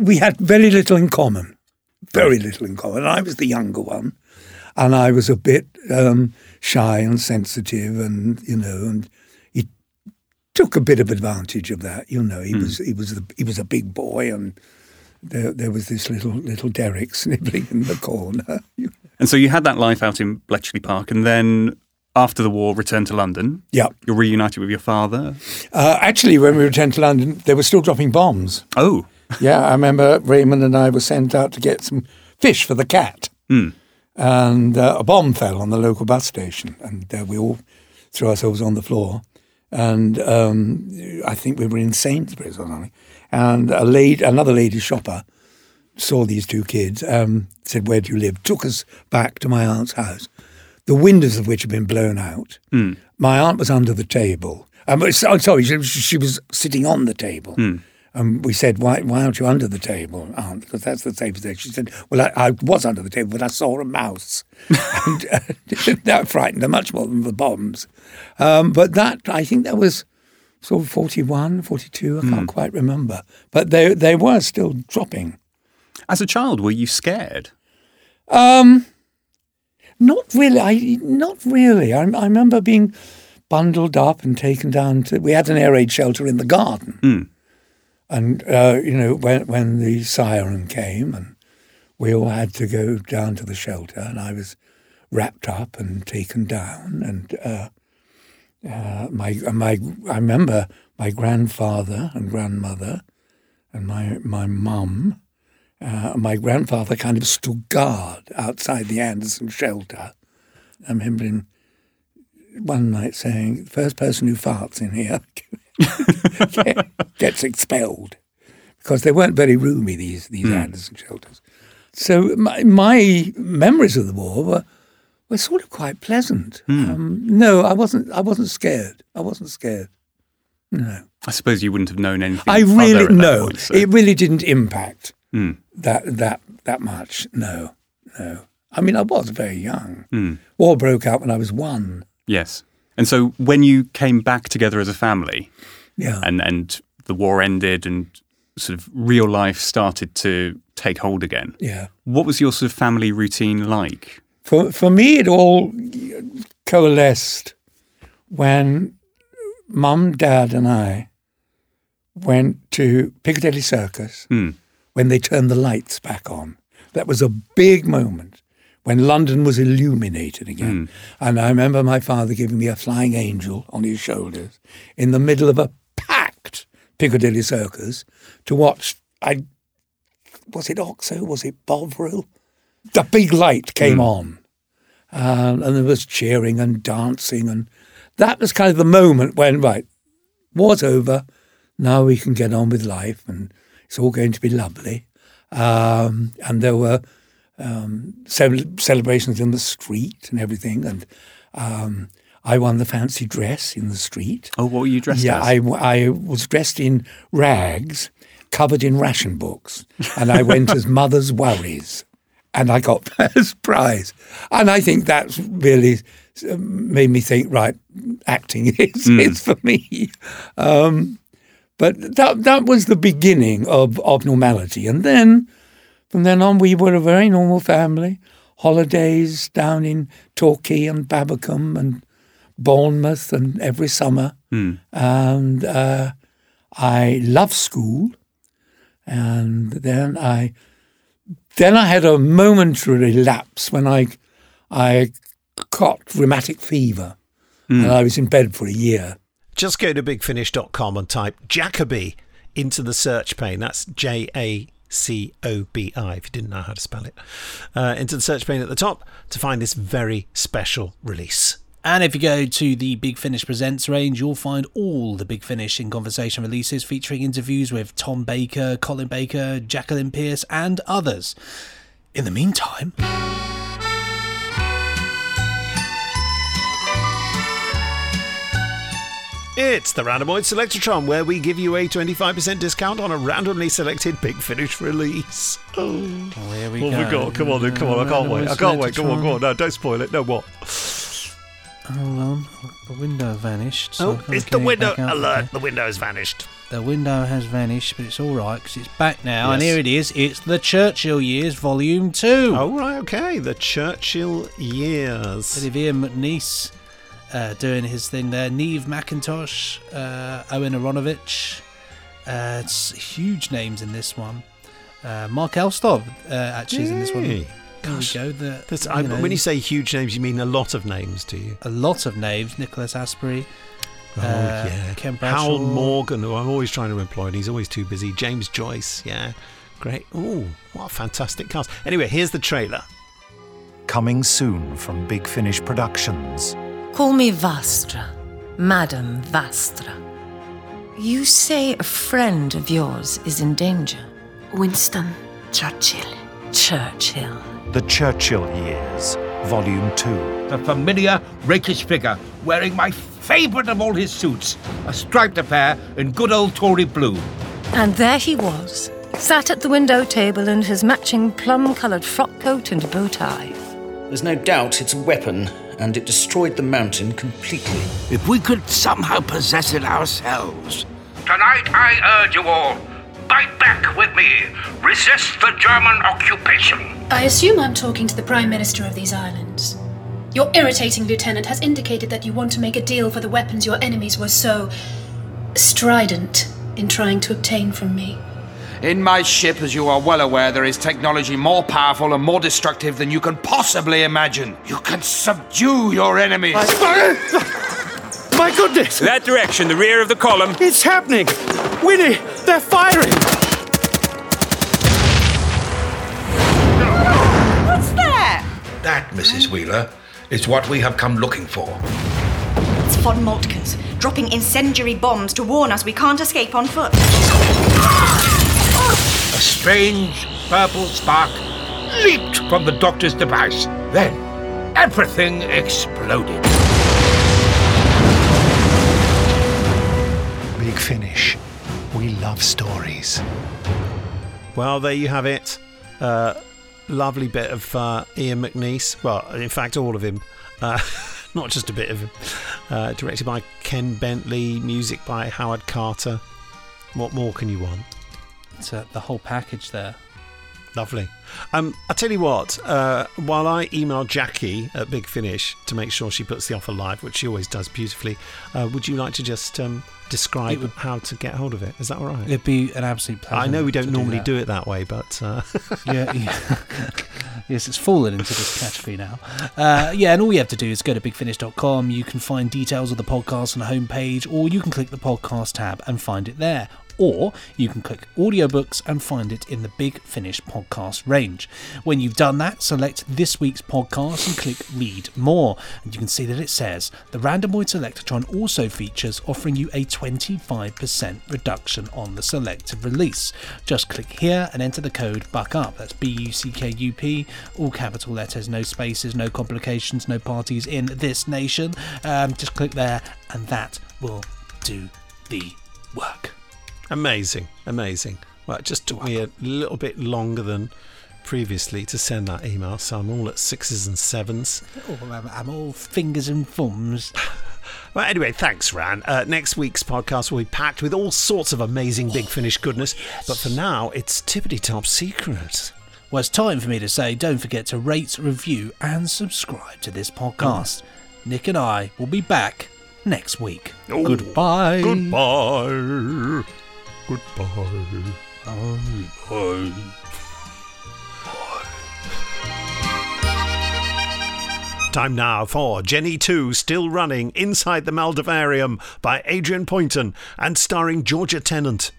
we had very little in common, very little in common. And I was the younger one, and I was a bit shy and sensitive, and and he took a bit of advantage of that. He was a big boy, and there was this little Derek snivelling in the corner. And so you had that life out in Bletchley Park, and then after the war, returned to London. Yeah. You're reunited with your father. Actually, when we returned to London, they were still dropping bombs. Oh. Yeah, I remember Raymond and I were sent out to get some fish for the cat. Mm. And a bomb fell on the local bus station, and we all threw ourselves on the floor. And I think we were in Sainsbury's or something. And another lady shopper saw these two kids, said, "Where do you live?" Took us back to my aunt's house, the windows of which had been blown out. Mm. My aunt was under the table. She was sitting on the table. Mm. And we said, why aren't you under the table, Aunt? Because that's the safest thing. She said, well, I was under the table, but I saw a mouse. And that frightened her much more than the bombs. But I think that was sort of 41, 42, I can't quite remember. But they were still dropping. As a child, were you scared? Not really. I remember being bundled up and taken down to... We had an air raid shelter in the garden. Mm. And, when the siren came and we all had to go down to the shelter, and I was wrapped up and taken down. And I remember my grandfather and grandmother and my mum. My grandfather kind of stood guard outside the Anderson shelter. I remember him one night saying, "The first person who farts in here... gets expelled," because they weren't very roomy, these Anderson shelters. So my memories of the war were sort of quite pleasant. Mm. No, I wasn't scared. No. I suppose you wouldn't have known anything. It really didn't impact that much. No. I mean, I was very young. Mm. War broke out when I was 1. Yes. And so when you came back together as a family, and the war ended and sort of real life started to take hold again, what was your sort of family routine like? For me, it all coalesced when Mum, Dad and I went to Piccadilly Circus when they turned the lights back on. That was a big moment, when London was illuminated again. Mm. And I remember my father giving me a flying angel on his shoulders in the middle of a packed Piccadilly Circus to watch, was it Oxo? Was it Bovril? The big light came on. And there was cheering and dancing. And that was kind of the moment when, war's over, now we can get on with life and it's all going to be lovely. And there were... celebrations in the street and everything, and I won the fancy dress in the street. Oh, what were you dressed as? Yeah, I was dressed in rags, covered in ration books, and I went as Mother's Worries, and I got first prize. And I think that's really made me think, acting is for me. But that was the beginning of normality, and then... From then on, we were a very normal family. Holidays down in Torquay and Babbicombe and Bournemouth and every summer. Mm. And I loved school. And then I had a momentary lapse when I caught rheumatic fever. Mm. And I was in bed for a year. Just go to bigfinish.com and type Jacobi into the search pane. That's Jacobi, if you didn't know how to spell it, into the search pane at the top to find this very special release. And if you go to the Big Finish Presents range, you'll find all the Big Finish in Conversation releases featuring interviews with Tom Baker, Colin Baker, Jacqueline Pierce, and others. In the meantime... It's the Randomoid Selectatron, where we give you a 25% discount on a randomly selected Big Finish release. Oh, here we go. Oh, my God. Come on, then. Come on. I can't wait. Come on. No, don't spoil it. No, what? Hold on, the window vanished. So it's the window alert! The window's vanished. The window has vanished, but it's all right because it's back now. Yes. And here it is. It's The Churchill Years, Volume 2. Oh, right, okay. The Churchill Years. Bit of Ian McNeice doing his thing there. Neve McIntosh, Owen Aronovich. It's huge names in this one. Mark Elstob actually is in this one. Gosh, there we go. When you say huge names, you mean a lot of names, do you? A lot of names. Nicholas Asprey. Ken Bradshaw. Howell Morgan, who I'm always trying to employ, and he's always too busy. James Joyce, great. Ooh, what a fantastic cast. Anyway, here's the trailer. Coming soon from Big Finish Productions. Call me Vastra, Madame Vastra. You say a friend of yours is in danger. Winston Churchill. Churchill. The Churchill Years, Volume 2. The familiar, rakish figure, wearing my favourite of all his suits, a striped affair in good old Tory blue. And there he was, sat at the window table in his matching plum-coloured frock coat and bow tie. There's no doubt it's a weapon, and it destroyed the mountain completely. If we could somehow possess it ourselves. Tonight I urge you all, fight back with me. Resist the German occupation. I assume I'm talking to the Prime Minister of these islands. Your irritating lieutenant has indicated that you want to make a deal for the weapons your enemies were so strident in trying to obtain from me. In my ship, as you are well aware, there is technology more powerful and more destructive than you can possibly imagine. You can subdue your enemies. My goodness! That direction, the rear of the column. It's happening! Winnie, they're firing! What's that? That, Mrs. Wheeler, is what we have come looking for. It's von Moltkens, dropping incendiary bombs to warn us we can't escape on foot. A strange purple spark leaped from the doctor's device. Then, everything exploded. Big Finish. We love stories. Well, there you have it. Lovely bit of Ian McNeice. Well, in fact, all of him. Not just a bit of him. Directed by Ken Bentley, music by Howard Carter. What more can you want? It's the whole package there. Lovely. I'll tell you what, while I email Jackie at Big Finish to make sure she puts the offer live, which she always does beautifully, would you like to just describe how to get hold of it? Is that all right? It'd be an absolute pleasure. I know we don't normally do it that way, but... Yes, it's fallen into this category now. And all you have to do is go to bigfinish.com. You can find details of the podcast on the homepage, or you can click the podcast tab and find it there. Or you can click audiobooks and find it in the Big Finish podcast range. When you've done that, select this week's podcast and click read more. And you can see that it says the Randomoid Selectatron also features, offering you a 25% reduction on the selected release. Just click here and enter the code BUCKUP. That's BUCKUP, all capital letters, no spaces, no complications, no parties in this nation. Just click there and that will do the work. Amazing. Well, it just took me a little bit longer than previously to send that email, so I'm all at sixes and sevens. I'm all fingers and thumbs. Well, anyway, thanks, Ran. Next week's podcast will be packed with all sorts of amazing Big Finish goodness, but for now, it's tippity-top secret. Well, it's time for me to say, don't forget to rate, review, and subscribe to this podcast. Nick and I will be back next week. Oh, Goodbye. Goodbye. Bye. Time now for Jenny 2, Still Running, Inside the Maldovarium by Adrian Poynton and starring Georgia Tennant.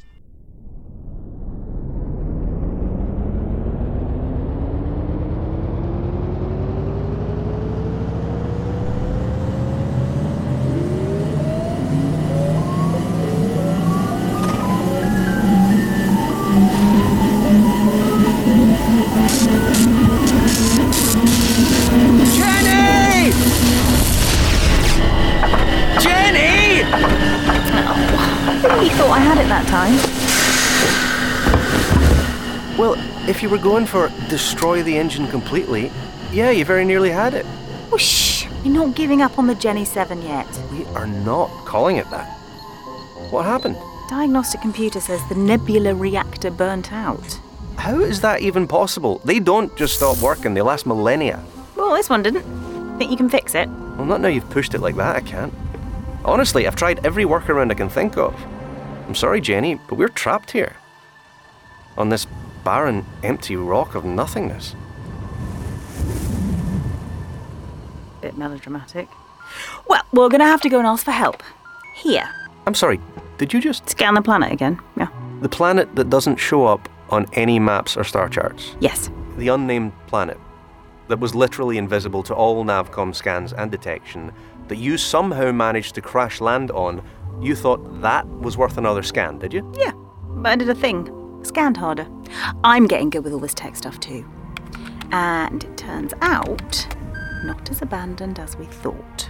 You were going for destroy the engine completely. Yeah, you very nearly had it. Oh, shh. You're not giving up on the Jenny 7 yet. We are not calling it that. What happened? Diagnostic computer says the Nebula reactor burnt out. How is that even possible? They don't just stop working, they last millennia. Well, this one didn't. Think you can fix it? Well, not now you've pushed it like that, I can't. Honestly, I've tried every workaround I can think of. I'm sorry, Jenny, but we're trapped here. On this barren, empty rock of nothingness. Bit melodramatic. Well, we're going to have to go and ask for help. Here. I'm sorry, did you just... Scan the planet again, yeah. The planet that doesn't show up on any maps or star charts? Yes. The unnamed planet that was literally invisible to all Navcom scans and detection that you somehow managed to crash land on. You thought that was worth another scan, did you? Yeah, but I did a thing. Scanned harder. I'm getting good with all this tech stuff too. And it turns out, not as abandoned as we thought.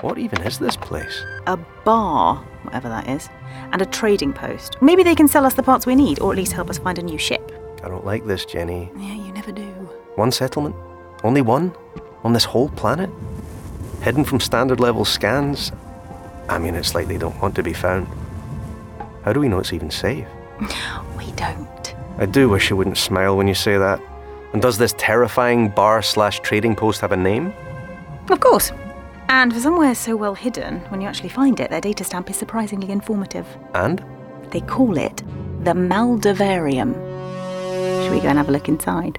What even is this place? A bar, whatever that is, and a trading post. Maybe they can sell us the parts we need, or at least help us find a new ship. I don't like this, Jenny. Yeah, you never do. One settlement? Only one? On this whole planet? Hidden from standard level scans? I mean, it's like they don't want to be found. How do we know it's even safe? We don't. I do wish you wouldn't smile when you say that. And does this terrifying bar/trading post have a name? Of course. And for somewhere so well hidden, when you actually find it, their data stamp is surprisingly informative. And? They call it the Maldovarium. Shall we go and have a look inside?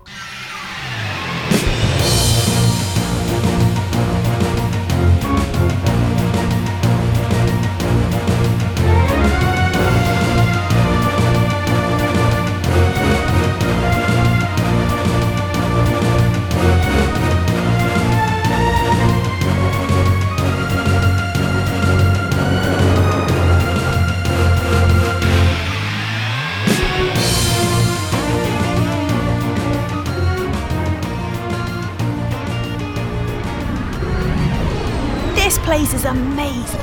This place is amazing.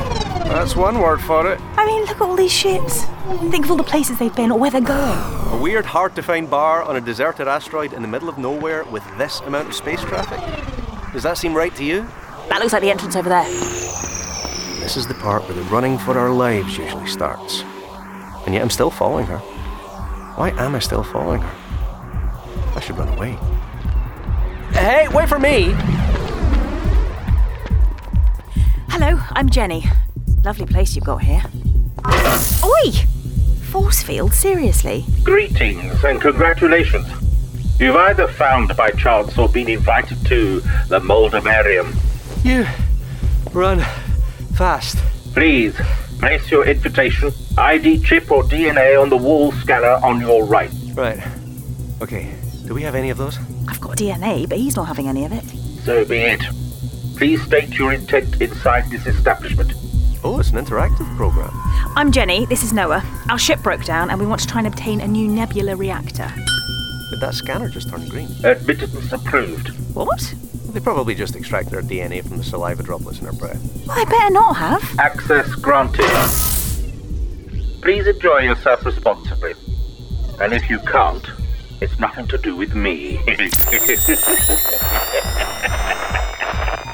That's one word for it. I mean, look at all these ships. Think of all the places they've been or where they're going. A weird, hard-to-find bar on a deserted asteroid in the middle of nowhere with this amount of space traffic? Does that seem right to you? That looks like the entrance over there. This is the part where the running for our lives usually starts. And yet I'm still following her. Why am I still following her? I should run away. Hey, wait for me! Hello, I'm Jenny. Lovely place you've got here. Oi! Force field, seriously? Greetings and congratulations. You've either found by chance or been invited to the Maldovarium. You run fast. Please, place your invitation, ID chip or DNA on the wall scanner on your right. Right. Okay, do we have any of those? I've got DNA, but he's not having any of it. So be it. Please state your intent inside this establishment. Oh, it's an interactive program. I'm Jenny, this is Noah. Our ship broke down and we want to try and obtain a new nebula reactor. Did that scanner just turn green? Admittance approved. What? They probably just extract their DNA from the saliva droplets in her breath. Well, I better not have. Access granted. Please enjoy yourself responsibly. And if you can't, it's nothing to do with me.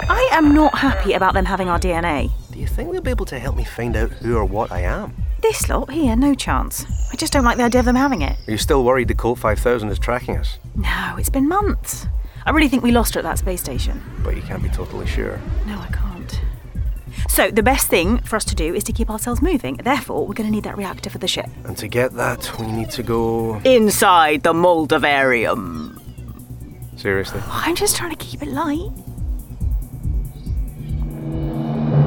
I am not happy about them having our DNA. Do you think they'll be able to help me find out who or what I am? This lot here, no chance. I just don't like the idea of them having it. Are you still worried the Colt 5000 is tracking us? No, it's been months. I really think we lost her at that space station. But you can't be totally sure. No, I can't. So the best thing for us to do is to keep ourselves moving. Therefore, we're going to need that reactor for the ship. And to get that, we need to go... inside the Maldovarium. Seriously? I'm just trying to keep it light.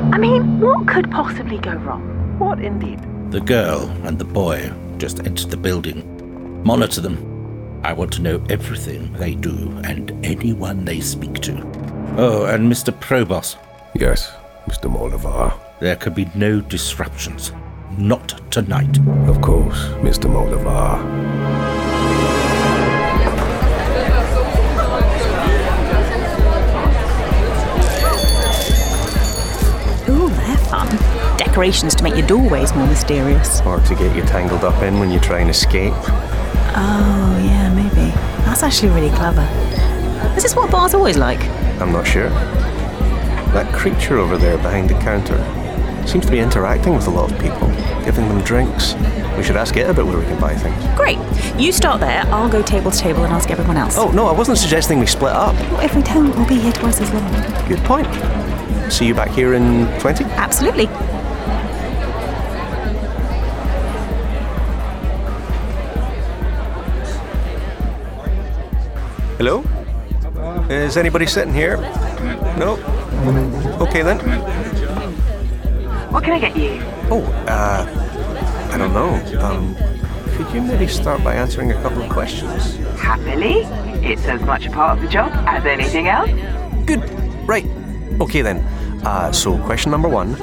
I mean, what could possibly go wrong? What indeed? The girl and the boy just entered the building. Monitor them. I want to know everything they do and anyone they speak to. Oh, and Mr. Probos. Yes, Mr. Maldovar. There can be no disruptions. Not tonight. Of course, Mr. Maldovar. Decorations to make your doorways more mysterious. Or to get you tangled up in when you try and escape. Oh, yeah, maybe. That's actually really clever. Is this what bars always like? I'm not sure. That creature over there behind the counter seems to be interacting with a lot of people, giving them drinks. We should ask it about where we can buy things. Great. You start there, I'll go table to table and ask everyone else. Oh, no, I wasn't suggesting we split up. Well, if we don't, we'll be here twice as long. Good point. See you back here in 20? Absolutely. Hello? Is anybody sitting here? No? Okay then. What can I get you? Oh, I don't know. Could you maybe start by answering a couple of questions? Happily. It's as much a part of the job as anything else. Good. Right. Okay then. So question number one.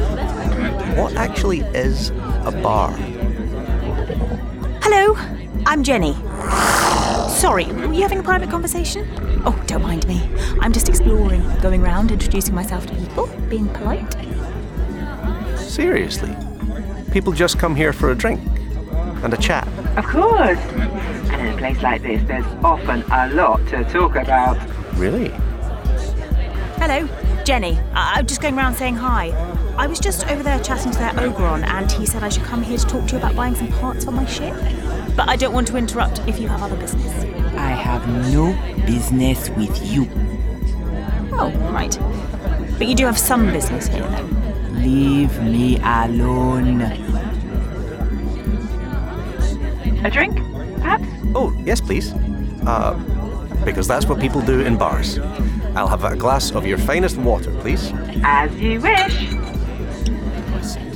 What actually is a bar? Hello, I'm Jenny. Sorry, were you having a private conversation? Oh, don't mind me. I'm just exploring, going round, introducing myself to people, being polite. Seriously? People just come here for a drink and a chat? Of course. And in a place like this, there's often a lot to talk about. Really? Hello, Jenny. I'm just going round saying hi. I was just over there chatting to their Ogron, and he said I should come here to talk to you about buying some parts for my ship. But I don't want to interrupt if you have other business. I have no business with you. Oh, right. But you do have some business here, then. Leave me alone. A drink, perhaps? Oh, yes, please. Because that's what people do in bars. I'll have a glass of your finest water, please. As you wish.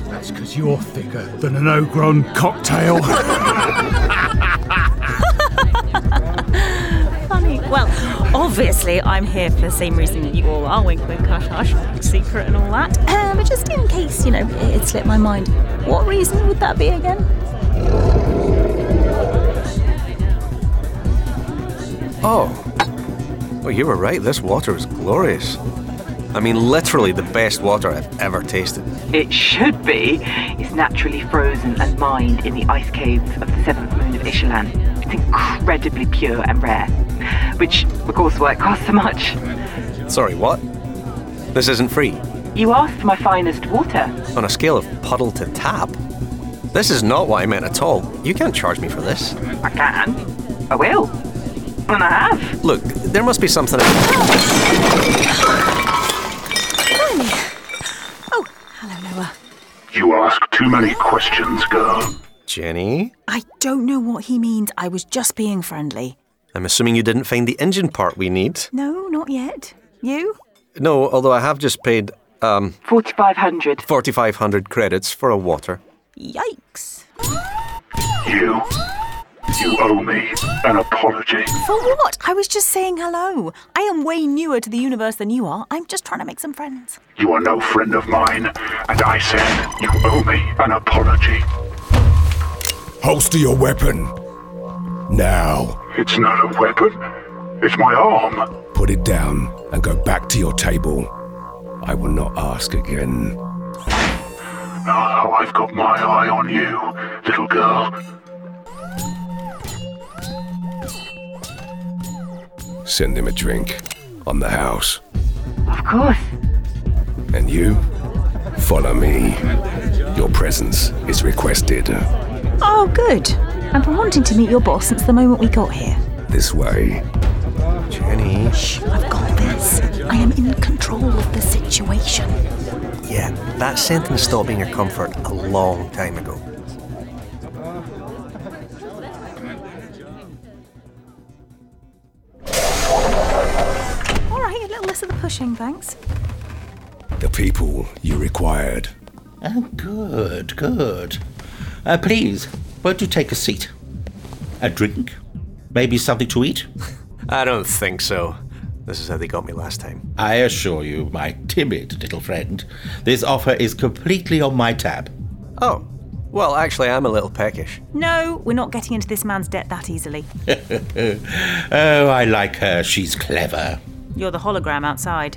That's because you're thicker than an Ogron cocktail. Funny. Well, obviously I'm here for the same reason that you all are, wink wink, hush hush, secret and all that. But just in case, you know, it slipped my mind, what reason would that be again? Oh, well you were right, this water is glorious. I mean, literally the best water I've ever tasted. It should be. It's naturally frozen and mined in the ice caves of the seventh moon of Ishalan. It's incredibly pure and rare, which, of course, why it costs so much. Sorry, what? This isn't free. You asked for my finest water. On a scale of puddle to tap? This is not what I meant at all. You can't charge me for this. I can. I will. And I have. Look, there must be something... You ask too many questions, girl. Jenny? I don't know what he means. I was just being friendly. I'm assuming you didn't find the engine part we need. No, not yet. You? No, although I have just paid, 4,500 credits for a water. Yikes. You owe me an apology. For what? I was just saying hello. I am way newer to the universe than you are. I'm just trying to make some friends. You are no friend of mine, and I said you owe me an apology. Holster your weapon. Now. It's not a weapon. It's my arm. Put it down and go back to your table. I will not ask again. Oh, I've got my eye on you, little girl. Send him a drink on the house. Of course. And you? Follow me. Your presence is requested. Oh, good. I've been wanting to meet your boss since the moment we got here. This way. Jenny. Shh, I've got this. I am in control of the situation. Yeah, that sentence stopped being a comfort a long time ago. Of the pushing, thanks. The people you required. Oh, good, good. Please, won't you take a seat? A drink? Maybe something to eat? I don't think so. This is how they got me last time. I assure you, my timid little friend, this offer is completely on my tab. Oh, well, actually, I'm a little peckish. No, we're not getting into this man's debt that easily. Oh, I like her. She's clever. You're the hologram outside.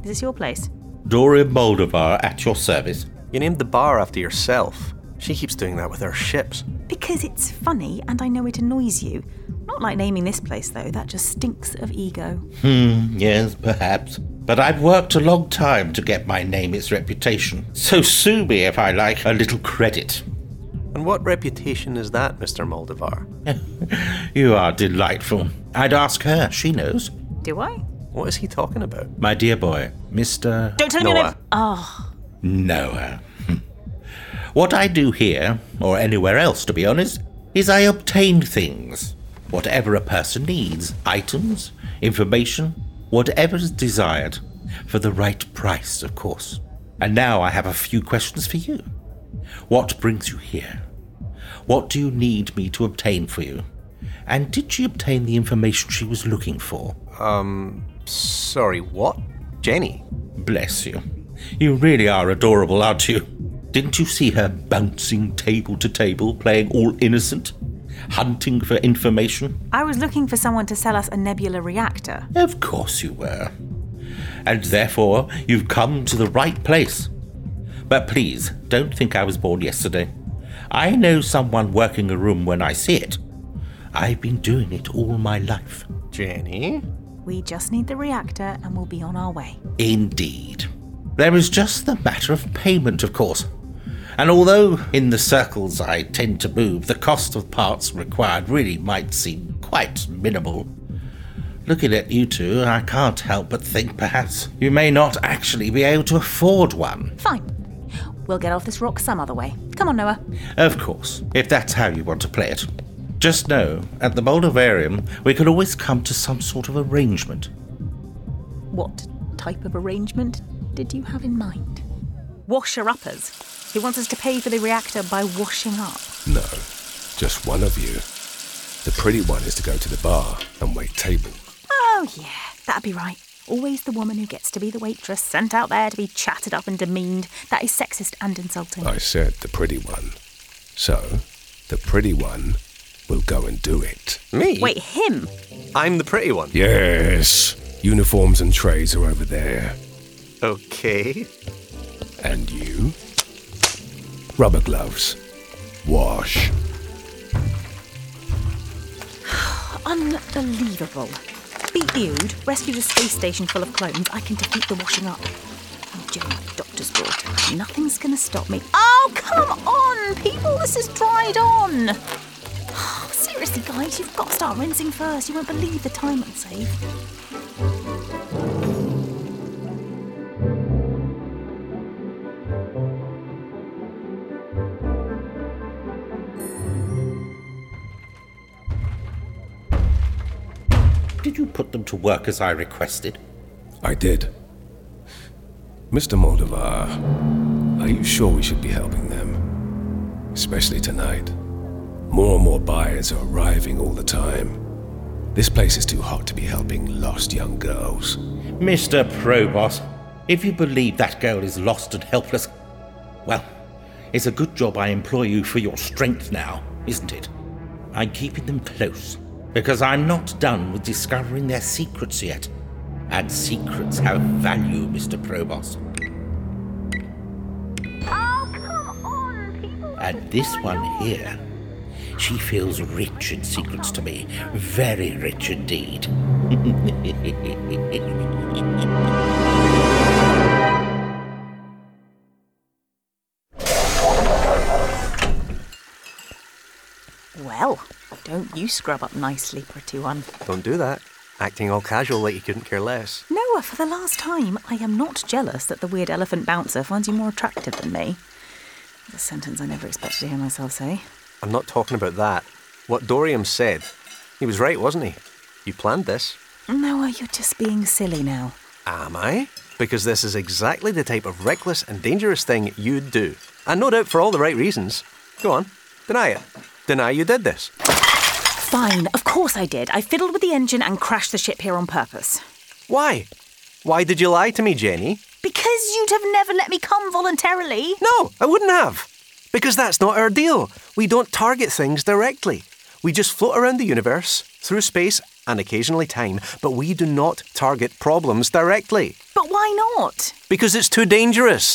Is this your place? Dorium Maldovar, at your service. You named the bar after yourself. She keeps doing that with her ships. because it's funny and I know it annoys you. Not like naming this place, though. That just stinks of ego. Yes, perhaps. But I've worked a long time to get my name its reputation. So sue me if I like a little credit. And what reputation is that, Mr. Maldovar? You are delightful. I'd ask her. She knows. Do I? What is he talking about? My dear boy, Mr... Don't tell me your name. Oh. Noah. What I do here, or anywhere else, to be honest, is I obtain things. Whatever a person needs, items, information, whatever is desired, for the right price, of course. And now I have a few questions for you. What brings you here? What do you need me to obtain for you? And did she obtain the information she was looking for? Sorry, what? Jenny? Bless you. You really are adorable, aren't you? Didn't you see her bouncing table to table, playing all innocent, hunting for information? I was looking for someone to sell us a nebular reactor. Of course you were. And therefore, you've come to the right place. But please, don't think I was born yesterday. I know someone working a room when I see it. I've been doing it all my life. Jenny? We just need the reactor and we'll be on our way. Indeed. There is just the matter of payment, of course. And although in the circles I tend to move, the cost of parts required really might seem quite minimal. Looking at you two, I can't help but think perhaps you may not actually be able to afford one. Fine. We'll get off this rock some other way. Come on, Noah. Of course, if that's how you want to play it. Just know, at the Maldovarium, we could always come to some sort of arrangement. What type of arrangement did you have in mind? Washer-uppers. He wants us to pay for the reactor by washing up. No, just one of you. The pretty one is to go to the bar and wait table. Oh yeah, that'd be right. Always the woman who gets to be the waitress, sent out there to be chatted up and demeaned. That is sexist and insulting. I said the pretty one. So, the pretty one will go and do it. Me? Wait, him? I'm the pretty one. Yes. Uniforms and trays are over there. Okay. And you? Rubber gloves. Wash. Unbelievable. Beat the Ood, rescued a space station full of clones. I can defeat the washing up. I'm Jenny the doctor's daughter. Nothing's going to stop me. Oh, come on, people. This is dried on. Oh, seriously, guys, you've got to start rinsing first. You won't believe the time I'd save. Did you put them to work as I requested? I did. Mr. Maldovar, are you sure we should be helping them? Especially tonight. More and more buyers are arriving all the time. This place is too hot to be helping lost young girls. Mr. Probos, if you believe that girl is lost and helpless, well, it's a good job I employ you for your strength now, isn't it? I'm keeping them close. Because I'm not done with discovering their secrets yet. And secrets have value, Mr. Probos. Oh, come on, people! And this one here, she feels rich in secrets to me. Very rich indeed. Well... Don't you scrub up nicely, pretty one. Don't do that. Acting all casual like you couldn't care less. Noah, for the last time, I am not jealous that the weird elephant bouncer finds you more attractive than me. That's a sentence I never expected to hear myself say. I'm not talking about that. What Dorium said. He was right, wasn't he? You planned this. Noah, you're just being silly now. Am I? Because this is exactly the type of reckless and dangerous thing you'd do. And no doubt for all the right reasons. Go on, deny it. Deny you did this. Fine, of course I did. I fiddled with the engine and crashed the ship here on purpose. Why? Why did you lie to me, Jenny? Because you'd have never let me come voluntarily. No, I wouldn't have. Because that's not our deal. We don't target things directly. We just float around the universe, through space and occasionally time. But we do not target problems directly. But why not? Because it's too dangerous.